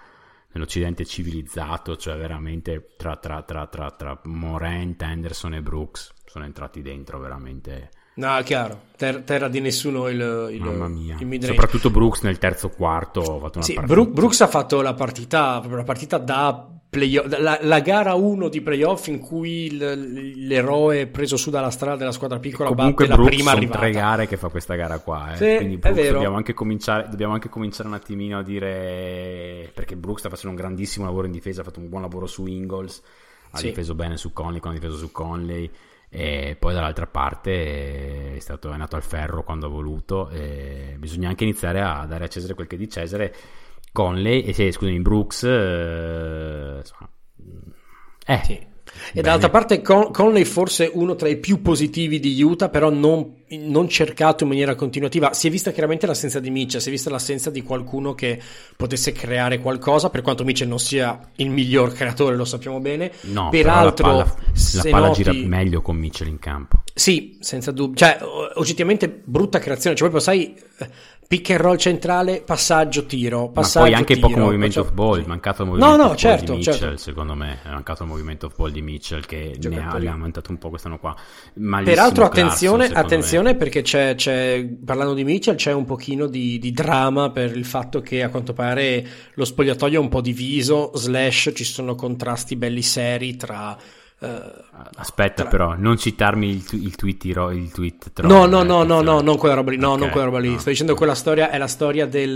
nell'Occidente civilizzato, cioè veramente tra, tra, tra, tra, tra Morant, Anderson e Brooks sono entrati dentro veramente. No, chiaro, ter- terra di nessuno il, il, mamma mia. Il mid-range. Soprattutto Brooks nel terzo quarto ha fatto una sì, partita. Bru- Brooks ha fatto la partita, la partita da playoff, la, la gara uno di playoff in cui l- l'eroe preso su dalla strada della squadra piccola batte Brooks la prima arrivata. Comunque Brooks sono tre gare che fa questa gara qua, eh. Sì, quindi Brooks dobbiamo anche cominciare, dobbiamo anche cominciare un attimino a dire, perché Brooks sta facendo un grandissimo lavoro in difesa, ha fatto un buon lavoro su Ingles, ha sì. difeso bene su Conley, quando ha difeso su Conley. E poi dall'altra parte è stato è nato al ferro quando ha voluto, e bisogna anche iniziare a dare a Cesare quel che è di Cesare. Conley e eh, scusami Brooks eh, insomma, eh, sì. E dall'altra parte Con- Conley forse uno tra i più positivi di Utah, però non, non cercato in maniera continuativa. Si è vista chiaramente l'assenza di Mitchell, si è vista l'assenza di qualcuno che potesse creare qualcosa, per quanto Mitchell non sia il miglior creatore, lo sappiamo bene. No, peraltro la palla, la palla noti... gira meglio con Mitchell in campo. Sì, senza dubbio, cioè oggettivamente brutta creazione, cioè proprio sai pick and roll centrale, passaggio, tiro, passaggio, ma poi anche tiro, poco movimento off ball, mancato il movimento no, no, off certo, ball di Mitchell, certo. Secondo me è mancato il movimento off ball di Mitchell che ne ha, ha aumentato un po' quest'anno qua. Malissimo peraltro attenzione, Clarkson, attenzione perché c'è, c'è, parlando di Mitchell c'è un pochino di, di dramma per il fatto che a quanto pare lo spogliatoio è un po' diviso, slash ci sono contrasti belli seri tra... Uh, aspetta tra... però non citarmi il, tu- il tweet iro- il tweet troll, no no no eh, no no non quella roba lì no okay, non quella roba lì no. Sto dicendo quella storia è la storia del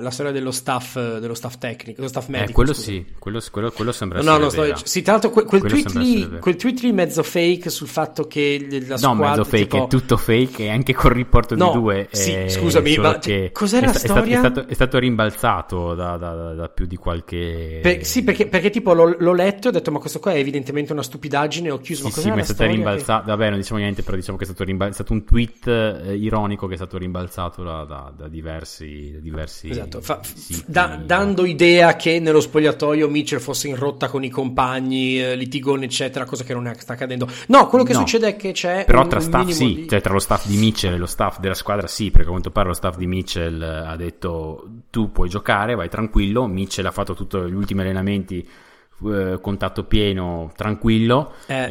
la storia dello staff dello staff tecnico, dello staff medico, eh, quello scusa. Sì quello quello quello sembra no, no, sto... sì tanto que- quel quello tweet lì quel tweet lì mezzo fake sul fatto che la squadra no mezzo fake tipo... è tutto fake e anche col riporto no, di due sì eh, scusami ma che cos'era la sta- storia è stato, è stato rimbalzato da, da, da, da più di qualche per, sì perché perché tipo l'ho, l'ho letto e ho detto ma questo qua è evidentemente una stupidaggine stupidaggine ho chiuso sì, ma sì, ma è stata rimbalzata che... vabbè non diciamo niente però diciamo che è stato, rimbal... è stato un tweet eh, ironico che è stato rimbalzato da, da, da diversi da diversi esatto. Fa... siti, da, dando idea che nello spogliatoio Mitchell fosse in rotta con i compagni, litigone eccetera, cosa che non è, sta accadendo no quello che no. Succede è che c'è però un, tra staff sì di... cioè tra lo staff di Mitchell e lo staff della squadra sì perché a quanto pare lo staff di Mitchell ha detto tu puoi giocare vai tranquillo. Mitchell ha fatto tutti gli ultimi allenamenti contatto pieno tranquillo eh.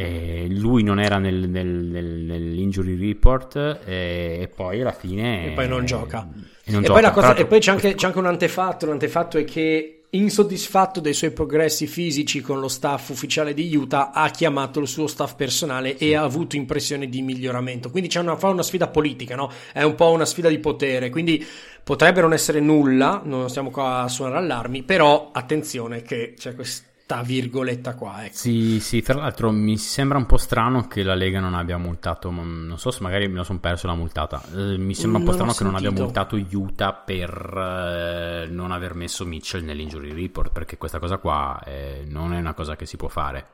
Eh, lui non era nel, nel, nel, nell'injury report eh, e poi alla fine e poi non gioca e, non e, gioca. Poi, la cosa, e poi c'è anche, c'è anche un antefatto un antefatto è che Insoddisfatto dei suoi progressi fisici con lo staff ufficiale di Utah, ha chiamato il suo staff personale e ha avuto impressione di miglioramento. Quindi c'è una, fa una sfida politica, no? È un po' una sfida di potere, quindi potrebbe non essere nulla, non stiamo qua a suonare allarmi, però attenzione che c'è questa virgoletta qua, ecco. Sì, sì, tra l'altro mi sembra un po' strano che la Lega non abbia multato, non so se magari me lo sono perso la multata, eh, mi sembra un po' strano che non abbia multato Utah per eh, non aver messo Mitchell nell'injury report, perché questa cosa qua eh, non è una cosa che si può fare.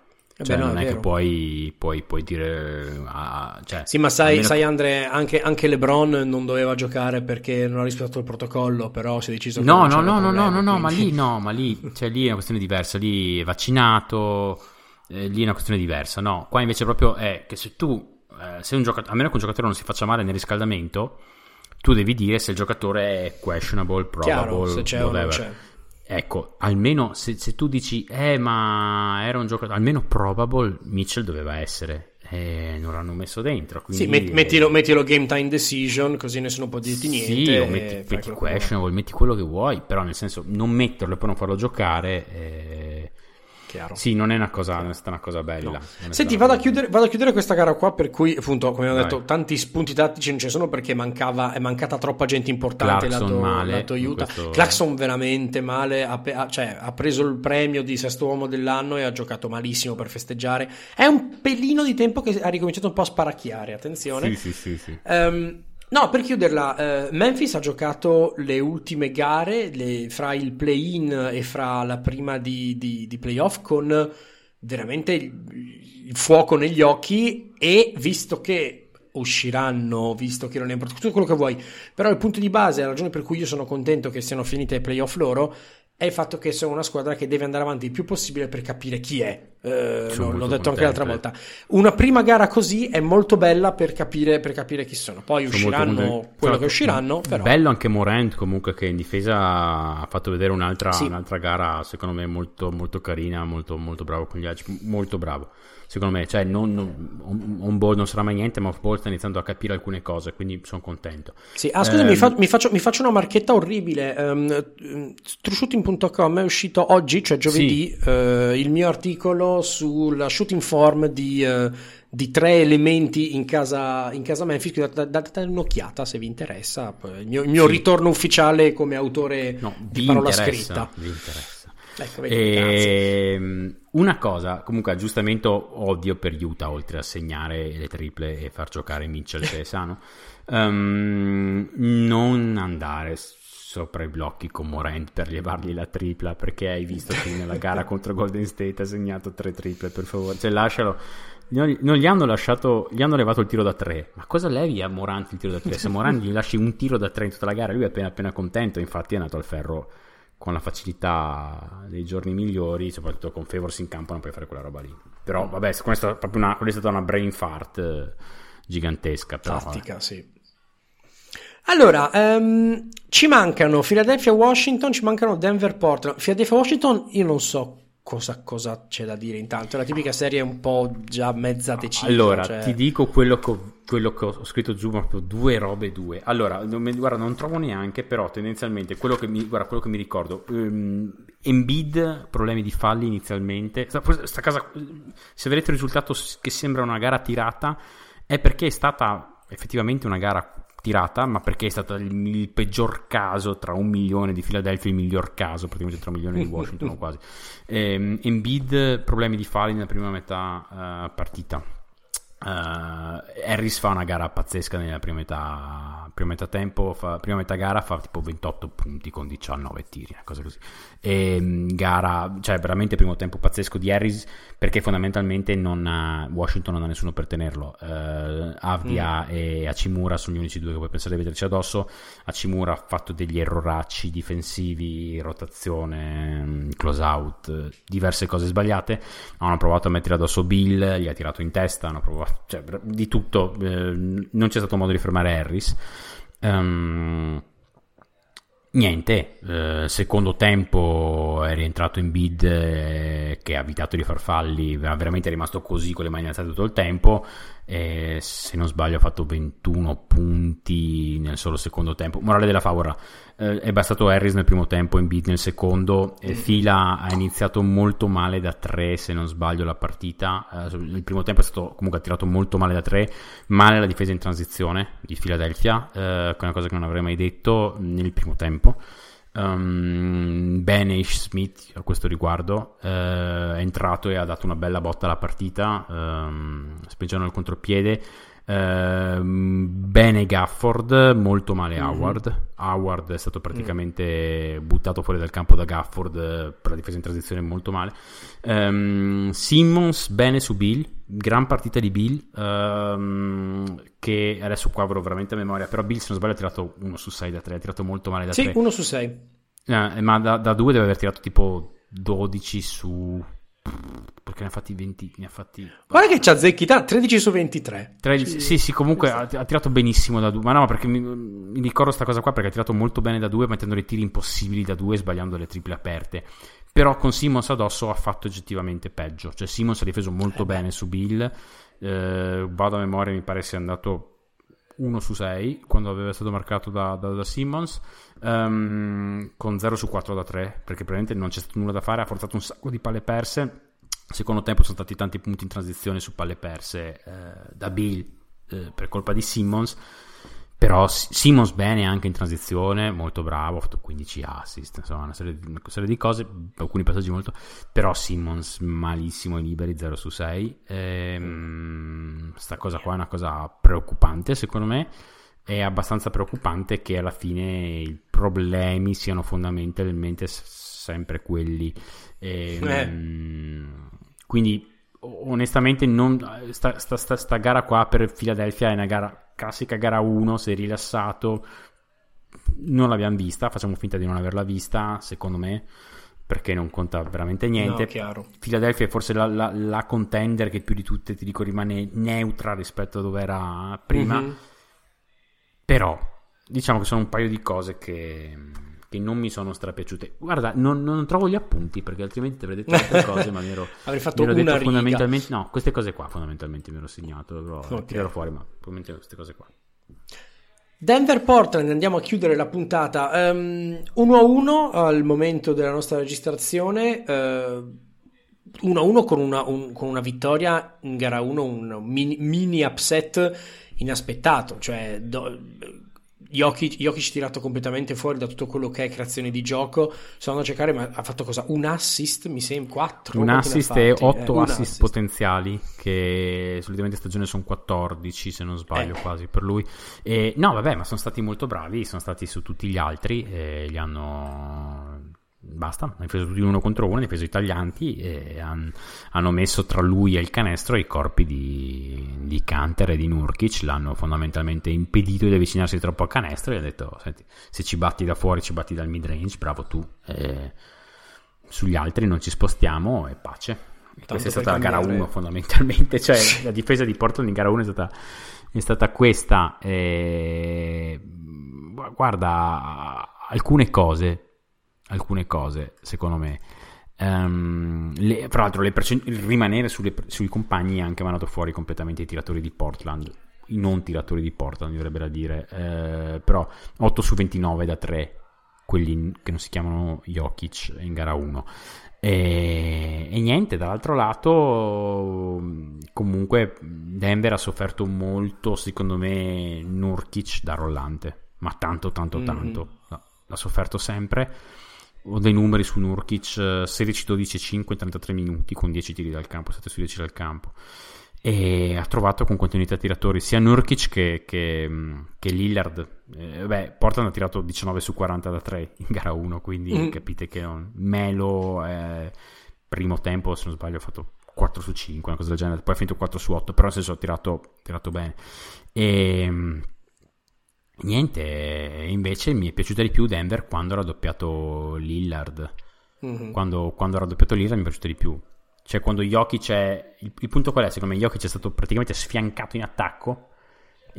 Cioè, beh, no, non è, è che puoi, puoi, puoi dire ah, cioè, sì, ma sai, almeno... sai Andre, anche, anche LeBron non doveva giocare perché non ha rispettato il protocollo, però si è deciso che no, non no, no, problemi, no, no, no, ma lì no, ma lì, cioè, lì è una questione diversa, lì è vaccinato, eh, lì è una questione diversa, no, qua invece proprio è che se tu eh, sei un giocatore, a meno che un giocatore non si faccia male nel riscaldamento, tu devi dire se il giocatore è questionable, probable, chiaro, se c'è whatever. O non c'è. Ecco, almeno se, se tu dici, eh, ma era un giocatore, almeno probable Mitchell doveva essere, eh, non l'hanno messo dentro. Quindi, sì, met- mettilo, eh, mettilo game time decision, così nessuno può dirti niente. Sì, o metti, metti questionable, metti quello che vuoi, però nel senso non metterlo e poi non farlo giocare... Eh, chiaro. Sì, non è una cosa, non è stata una cosa bella. No. Senti, vado a, chiudere, vado a chiudere questa gara qua, per cui appunto, come ho detto, Vai. tanti spunti tattici non ci sono perché mancava, è mancata troppa gente importante. Clarkson male, lato Utah. Questo... Clarkson veramente male, ha, cioè, ha preso il premio di sesto uomo dell'anno e ha giocato malissimo per festeggiare. È un pelino di tempo che ha ricominciato un po' a sparacchiare, attenzione. Sì, sì, sì. sì. Um, No, per chiuderla, eh, Memphis ha giocato le ultime gare, le, fra il play-in e fra la prima di, di, di playoff, con veramente il fuoco negli occhi, e visto che usciranno, visto che non è importante, tutto quello che vuoi, però il punto di base, la ragione per cui io sono contento che siano finite i playoff loro, è il fatto che sono una squadra che deve andare avanti il più possibile per capire chi è. Eh, l'ho, l'ho detto contento. Anche l'altra volta. Una prima gara così è molto bella per capire, per capire chi sono. Poi sono usciranno quello che usciranno. Però. Bello anche Morant, comunque, che in difesa ha fatto vedere un'altra, sì. un'altra gara, secondo me, molto, molto carina, molto, molto bravo con gli altri. Molto bravo. Secondo me, cioè, non, non, on board non sarà mai niente, ma off board sta iniziando a capire alcune cose, quindi sono contento. Sì, ah, scusami, eh, mi, fa, mi, faccio, mi faccio una marchetta orribile. Um, Trushooting punto com è uscito oggi, cioè giovedì, sì. uh, il mio articolo sulla shooting form di, uh, di tre elementi in casa, in casa Memphis. Date, date un'occhiata se vi interessa. Il mio, il mio sì. ritorno ufficiale come autore no, di parola scritta. Vi interessa. Ecco, e... Una cosa, comunque, aggiustamento ovvio per Utah, oltre a segnare le triple e far giocare Mitchell che è sano, um, non andare sopra i blocchi con Morant per levargli la tripla, perché hai visto che nella gara contro Golden State ha segnato tre triple, per favore, cioè lascialo. Non gli hanno lasciato, gli hanno levato il tiro da tre, ma cosa levi a Morant il tiro da tre? Se Morant gli lasci un tiro da tre in tutta la gara, lui è appena appena contento, infatti è andato al ferro con la facilità dei giorni migliori, soprattutto con Favors in campo non puoi fare quella roba lì, però vabbè, questa è proprio una, quella è stata una brain fart gigantesca, però, tattica, vabbè. Sì. Allora, um, ci mancano Philadelphia, Washington, ci mancano Denver, Portland. Philadelphia, Washington, io non so cosa, cosa c'è da dire intanto. È la tipica serie un po' già mezza decisa. Allora, cioè... ti dico quello che, ho, quello che ho scritto giù, proprio due robe, due. Allora, non, guarda, non trovo neanche, però tendenzialmente, quello che mi, guarda, quello che mi ricordo, um, Embiid, problemi di falli inizialmente. Sta, sta casa, se vedete il risultato che sembra una gara tirata, è perché è stata effettivamente una gara tirata, ma perché è stato il, il peggior caso tra un milione di Philadelphia e il miglior caso praticamente tra un milione di Washington quasi. ehm, Embiid problemi di falli nella prima metà uh, partita, uh, Harris fa una gara pazzesca nella prima metà prima metà tempo fa, prima metà gara fa tipo ventotto punti con diciannove tiri, una cosa così, e gara, cioè veramente primo tempo pazzesco di Harris, perché fondamentalmente non ha, Washington non ha nessuno per tenerlo, uh, Avdia mm. e Hachimura sono gli unici due che puoi pensare di vederci addosso. Hachimura ha fatto degli erroracci difensivi, rotazione, close out, diverse cose sbagliate, hanno provato a mettere addosso Bill, gli ha tirato in testa, hanno provato, cioè, di tutto, eh, non c'è stato modo di fermare Harris. um, Niente, eh, secondo tempo è rientrato in bid, eh, che ha evitato di far falli, veramente è rimasto così con le mani alzate tutto il tempo, eh, se non sbaglio ha fatto ventuno punti nel solo secondo tempo. Morale della favola, eh, è bastato Harris nel primo tempo, in bid nel secondo, eh, Fila ha iniziato molto male da tre, se non sbaglio la partita, eh, il primo tempo è stato comunque ha tirato molto male da tre, male la difesa in transizione di Philadelphia, eh, una cosa che non avrei mai detto nel primo tempo. Um, bene Ish Smith a questo riguardo, uh, è entrato e ha dato una bella botta alla partita, um, spingendo il contropiede, uh, bene Gafford, molto male Howard. mm-hmm. Howard è stato praticamente mm. buttato fuori dal campo da Gafford per la difesa in transizione, molto male. um, Simmons bene su Bill, gran partita di Bill, um, che adesso qua avrò veramente a memoria, però Bill se non sbaglio ha tirato uno su sei da tre, ha tirato molto male da tre. Sì, uno su sei, eh, ma da, da due deve aver tirato tipo dodici su, perché ne ha fatti venti, ne ha fatti, guarda che c'ha zecchita, tredici su ventitré, tredici, sì sì, comunque ha, ha tirato benissimo da due, ma no, perché mi, mi ricordo sta cosa qua, perché ha tirato molto bene da due mettendo dei tiri impossibili da due, sbagliando le triple aperte, però con Simmons addosso ha fatto oggettivamente peggio, cioè Simmons ha difeso molto eh. bene su Bill, eh, vado a memoria, mi pare sia andato uno su sei quando aveva stato marcato da, da, da Simmons, um, con zero su quattro da tre, perché probabilmente non c'è stato nulla da fare, ha forzato un sacco di palle perse. Secondo tempo sono stati tanti punti in transizione su palle perse, eh, da Bill, eh, per colpa di Simmons, però Simmons bene anche in transizione, molto bravo, ha fatto quindici assist, insomma una serie, di, una serie di cose, alcuni passaggi molto, però Simmons malissimo ai liberi, zero su sei, ehm, sta cosa qua è una cosa preoccupante secondo me, è abbastanza preoccupante che alla fine i problemi siano fondamentalmente sempre quelli, ehm, eh. quindi onestamente non, sta, sta, sta, sta gara qua per Philadelphia è una gara classica, gara uno, si è rilassato, non l'abbiamo vista, facciamo finta di non averla vista secondo me, perché non conta veramente niente. No, chiaro. Philadelphia è forse la, la, la contender che più di tutte, ti dico, rimane neutra rispetto a dove era prima, mm-hmm. però diciamo che sono un paio di cose che che non mi sono strapiaciute. Guarda, non, non trovo gli appunti, perché altrimenti ti avrei detto altre cose, ma mi ero, avrei fatto mi ero una detto riga. Fondamentalmente no, queste cose qua fondamentalmente mi ero segnato, però okay. tirerò fuori, ma fondamentalmente queste cose qua. Denver Portland, andiamo a chiudere la puntata um, uno a uno al momento della nostra registrazione, uh, uno a uno con una, un, con una vittoria in gara uno, un mini, mini upset inaspettato, cioè do, Jokic, Jokic tirato completamente fuori da tutto quello che è creazione di gioco, sono andato a cercare, ma ha fatto cosa? Un assist, mi sembra, quattro? Un assist e otto eh, assist, assist potenziali, che solitamente stagione sono quattordici se non sbaglio, eh. quasi per lui, e, no vabbè, ma sono stati molto bravi, sono stati su tutti gli altri, e gli hanno... basta, hanno difeso tutti uno contro uno, hanno difeso i taglianti e han, hanno messo tra lui e il canestro i corpi di, di Kanter e di Nurkic, l'hanno fondamentalmente impedito di avvicinarsi troppo al canestro e gli ha detto: senti, se ci batti da fuori ci batti dal mid range, bravo tu, e sugli altri non ci spostiamo e pace. E questa è stata la gara uno fondamentalmente, cioè la difesa di Portland in gara uno è stata, è stata questa, e... guarda, alcune cose alcune cose secondo me, um, le, fra l'altro le percent- rimanere sulle, sui compagni, anche mandato fuori completamente i tiratori di Portland, i non tiratori di Portland dovrebbe da dire, eh, però otto su ventinove da tre quelli che non si chiamano Jokic in gara uno, e, e niente, dall'altro lato comunque Denver ha sofferto molto secondo me Nurkic da rollante, ma tanto tanto tanto mm-hmm. l'ha sofferto sempre. Ho dei numeri su Nurkic: sedici dodici cinque trentatré minuti con dieci tiri dal campo, sette su dieci dal campo, e ha trovato con continuità tiratori sia Nurkic che, che, che Lillard. Eh, beh, Portland ha tirato diciannove su quaranta da tre in gara uno, quindi mm. capite che non... Melo eh, primo tempo se non sbaglio ha fatto quattro su cinque, una cosa del genere, poi ha finito quattro su otto, però nel senso ha tirato, tirato bene, e niente, invece mi è piaciuta di più Denver quando ha raddoppiato Lillard, mm-hmm. quando, quando ha raddoppiato Lillard mi è piaciuta di più, cioè quando Jokic è, il, il punto qual è? Secondo me Jokic è stato praticamente sfiancato in attacco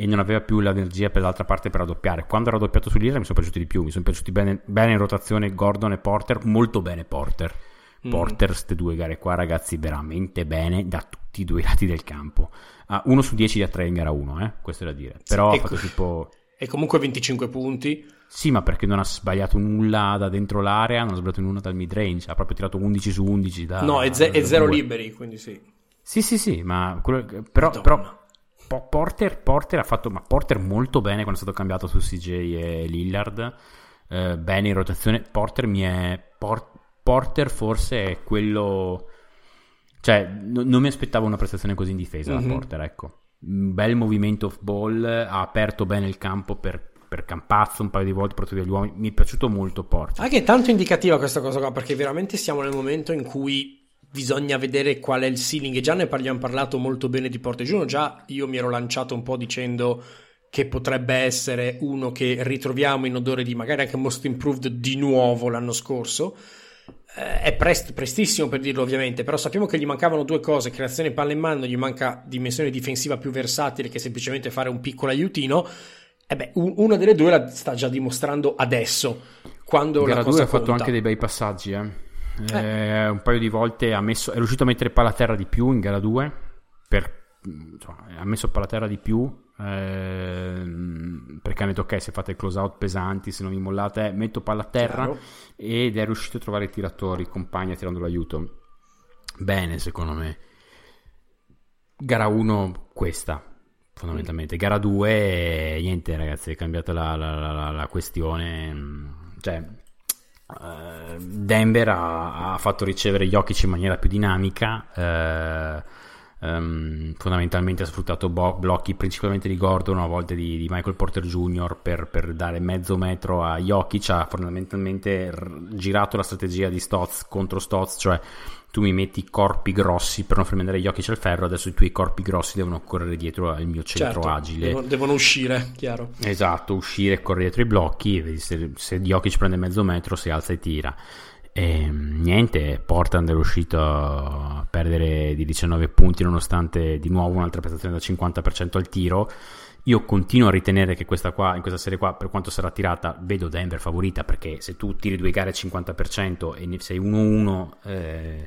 e non aveva più l'energia per l'altra parte per raddoppiare. Quando ha raddoppiato sull'Irlanda mi sono piaciuti di più, mi sono piaciuti bene, bene in rotazione Gordon e Porter, molto bene Porter Porter, mm. Ste due gare qua ragazzi veramente bene da tutti i due lati del campo. Ah, uno su dieci da tre in gara uno, eh? Questo è da dire, però sì, ha fatto ecco. tipo... E comunque venticinque punti. Sì, ma perché non ha sbagliato nulla da dentro l'area, non ha sbagliato nulla dal mid range, ha proprio tirato undici su undici da... No, è, ze- da è zero due. Liberi, quindi sì. Sì, sì, sì, ma quello... però, però Porter, Porter ha fatto, ma Porter molto bene quando è stato cambiato su C J e Lillard, eh, bene in rotazione. Porter mi è Por- Porter forse è quello, cioè no, non mi aspettavo una prestazione così in difesa, mm-hmm. da Porter, ecco. Un bel movimento off ball, ha aperto bene il campo per, per Campazzo un paio di volte, portato via gli uomini. Mi è piaciuto molto Porter. Anche è tanto indicativa questa cosa qua, perché veramente siamo nel momento in cui bisogna vedere qual è il ceiling, e già ne parliamo parlato molto bene di Porter Junior. Già io mi ero lanciato un po' dicendo che potrebbe essere uno che ritroviamo in odore di magari anche Most Improved di nuovo l'anno scorso. È prest, prestissimo per dirlo ovviamente, però sappiamo che gli mancavano due cose: creazione palla in mano, gli manca dimensione difensiva più versatile che semplicemente fare un piccolo aiutino. E beh, una delle due la sta già dimostrando adesso, quando la cosa ha fatto anche dei bei passaggi, eh. Eh. Eh, un paio di volte ha messo, è riuscito a mettere palla a terra di più in gara due, per, insomma, ha messo palla a terra di più, perché hanno detto ok, se fate close out pesanti, se non mi mollate metto palla a terra. Claro. Ed è riuscito a trovare i tiratori compagna tirando l'aiuto bene. Secondo me gara uno questa fondamentalmente, gara due niente ragazzi, è cambiata la, la, la, la questione, cioè uh, Denver ha, ha fatto ricevere Jokic in maniera più dinamica, uh, Um, fondamentalmente ha sfruttato bo- blocchi principalmente di Gordon, a volte di, di Michael Porter Junior per, per dare mezzo metro a Jokic. Ha fondamentalmente r- girato la strategia di Stotz contro Stotz, cioè tu mi metti corpi grossi per non far mandare Jokic al ferro, adesso i tuoi corpi grossi devono correre dietro al mio centro, certo, agile devono, devono uscire, chiaro, esatto, uscire e correre dietro i blocchi. Vedi se, se Jokic prende mezzo metro si alza e tira. E niente, Portland è riuscito a perdere di diciannove punti nonostante di nuovo un'altra prestazione da cinquanta per cento al tiro. Io continuo a ritenere che questa qua, in questa serie qua, per quanto sarà tirata, vedo Denver favorita, perché se tu tiri due gare al cinquanta per cento e sei uno uno, eh,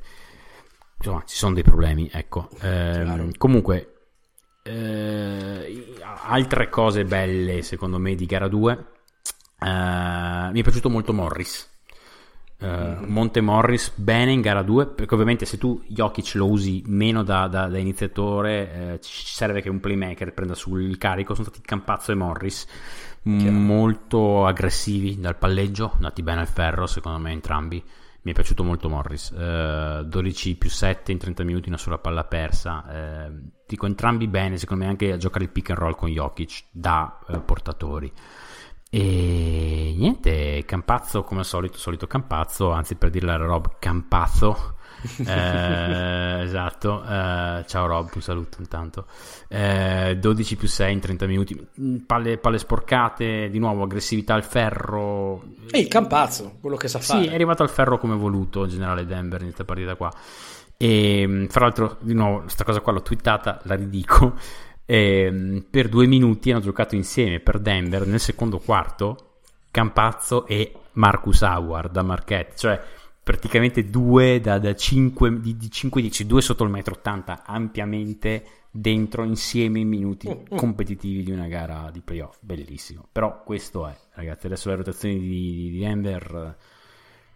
insomma ci sono dei problemi, ecco. Eh, comunque eh, altre cose belle secondo me di gara due, eh, mi è piaciuto molto Morris. Uh, Monte Morris bene in gara due, perché ovviamente se tu Jokic lo usi meno da, da, da iniziatore, eh, ci serve che un playmaker prenda sul carico. Sono stati Campazzo e Morris m- molto aggressivi dal palleggio, andati bene al ferro secondo me entrambi. Mi è piaciuto molto Morris, uh, dodici più sette in trenta minuti, una sola palla persa, uh, dico entrambi bene secondo me, anche a giocare il pick and roll con Jokic da uh, portatori. E niente, Campazzo come al solito, solito Campazzo, anzi per dirla a Rob, Campazzo. eh, esatto, eh, ciao Rob, un saluto intanto. eh, dodici più sei in trenta minuti, palle, palle sporcate, di nuovo aggressività al ferro. Ehi, Campazzo, quello che sa sì, fare. Sì, è arrivato al ferro come voluto in generale Denver in questa partita qua. E fra l'altro di nuovo questa cosa qua l'ho twittata, la ridico. E per due minuti hanno giocato insieme per Denver nel secondo quarto Campazzo e Marcus Howard da Marquette, cioè praticamente due da, da cinque, di, di cinque dieci, due sotto il metro ottanta ampiamente dentro insieme in minuti competitivi di una gara di playoff. Bellissimo. Però questo è, ragazzi, adesso le rotazioni di, di Denver,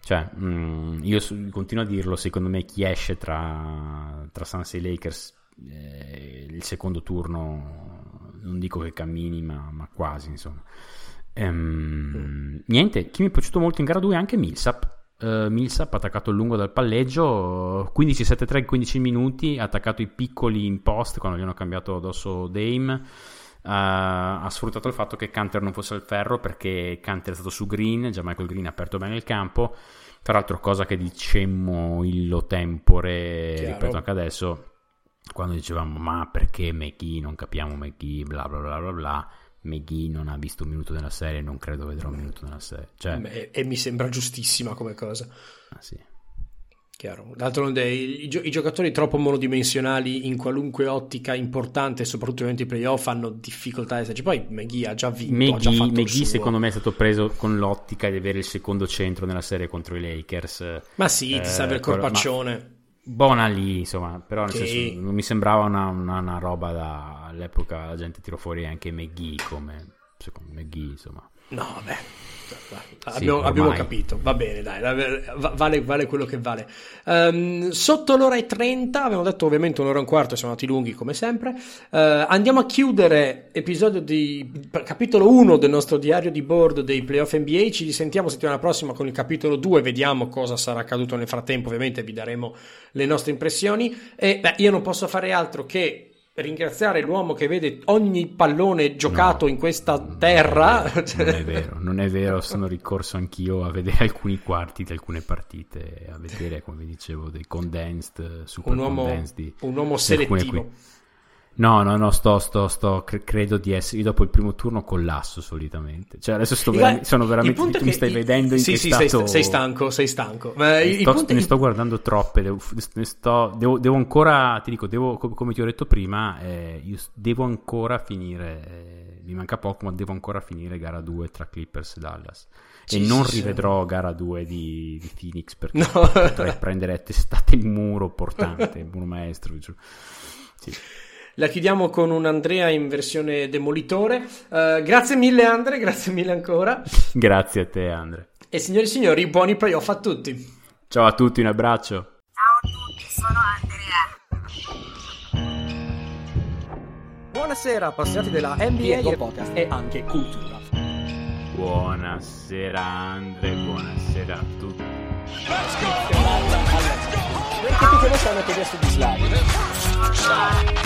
cioè mh, io su, continuo a dirlo, secondo me chi esce tra, tra Suns e Lakers il secondo turno non dico che cammini, ma, ma quasi insomma. Ehm, niente, chi mi è piaciuto molto in gara due è anche Millsap. Uh, Millsap attaccato lungo dal palleggio, quindici sette tre, quindici minuti, ha attaccato i piccoli in post quando gli hanno cambiato addosso Dame. Uh, ha sfruttato il fatto che Canter non fosse al ferro, perché Canter è stato su Green, già Michael Green ha aperto bene il campo, tra l'altro cosa che dicemmo illo tempore, chiaro, ripeto anche adesso quando dicevamo ma perché McGee, non capiamo McGee, bla bla bla bla bla, McGee non ha visto un minuto nella serie, non credo vedrà un minuto nella serie, cioè... e, e mi sembra giustissima come cosa. Ah, sì. Chiaro. D'altronde i, gio- i giocatori troppo monodimensionali in qualunque ottica importante, soprattutto durante i playoff, hanno difficoltà a esserci. Poi McGee ha già vinto, McGee, ha già fatto McGee il suo. Secondo me è stato preso con l'ottica di avere il secondo centro nella serie contro i Lakers. Ma sì, eh, ti serve il corpaccione. Ma... buona lì, insomma, però nel che... senso, non mi sembrava una, una, una roba da... all'epoca la gente tirò fuori anche McGee come... secondo McGee, insomma. No, beh, abbiamo, sì, abbiamo capito, va bene, dai, vale, vale quello che vale. Um, sotto l'ora e trenta, abbiamo detto ovviamente un'ora e un quarto, siamo andati lunghi come sempre. Uh, andiamo a chiudere episodio di capitolo uno del nostro diario di bordo dei playoff N B A. Ci risentiamo settimana prossima con il capitolo due, vediamo cosa sarà accaduto nel frattempo, ovviamente vi daremo le nostre impressioni. E beh, io non posso fare altro che ringraziare l'uomo che vede ogni pallone giocato no, in questa terra. Non è, vero, non è vero non è vero, sono ricorso anch'io a vedere alcuni quarti di alcune partite, a vedere, come dicevo, dei condensed, super un uomo, condensed di, un uomo selettivo. No, no, no, sto, sto, sto, credo di essere, io dopo il primo turno collasso solitamente, cioè adesso sto veramente, sono veramente, tu che, mi stai vedendo in sì, che sì, stato... Sì, sì, sei stanco, sei stanco. Ma il sto, punto ne è... sto guardando troppe, devo, ne sto, devo, devo ancora, ti dico, devo, come ti ho detto prima, eh, io devo ancora finire, eh, mi manca poco, ma devo ancora finire gara due tra Clippers e Dallas. E non rivedrò gara due di, di Phoenix, perché no. Potrei prendere a testate il muro portante, il muro maestro, diciamo. Sì. La chiudiamo con un Andrea in versione demolitore. Uh, grazie mille Andre, grazie mille ancora. Grazie a te Andre. E signori e signori, buoni playoff a tutti. Ciao a tutti, un abbraccio. Ciao a tutti, sono Andrea. Buonasera, appassionati della N B A e podcast e anche cultura. Buonasera Andre, buonasera a tutti. Let's go! Let's go! Perché sanno che adesso di slide?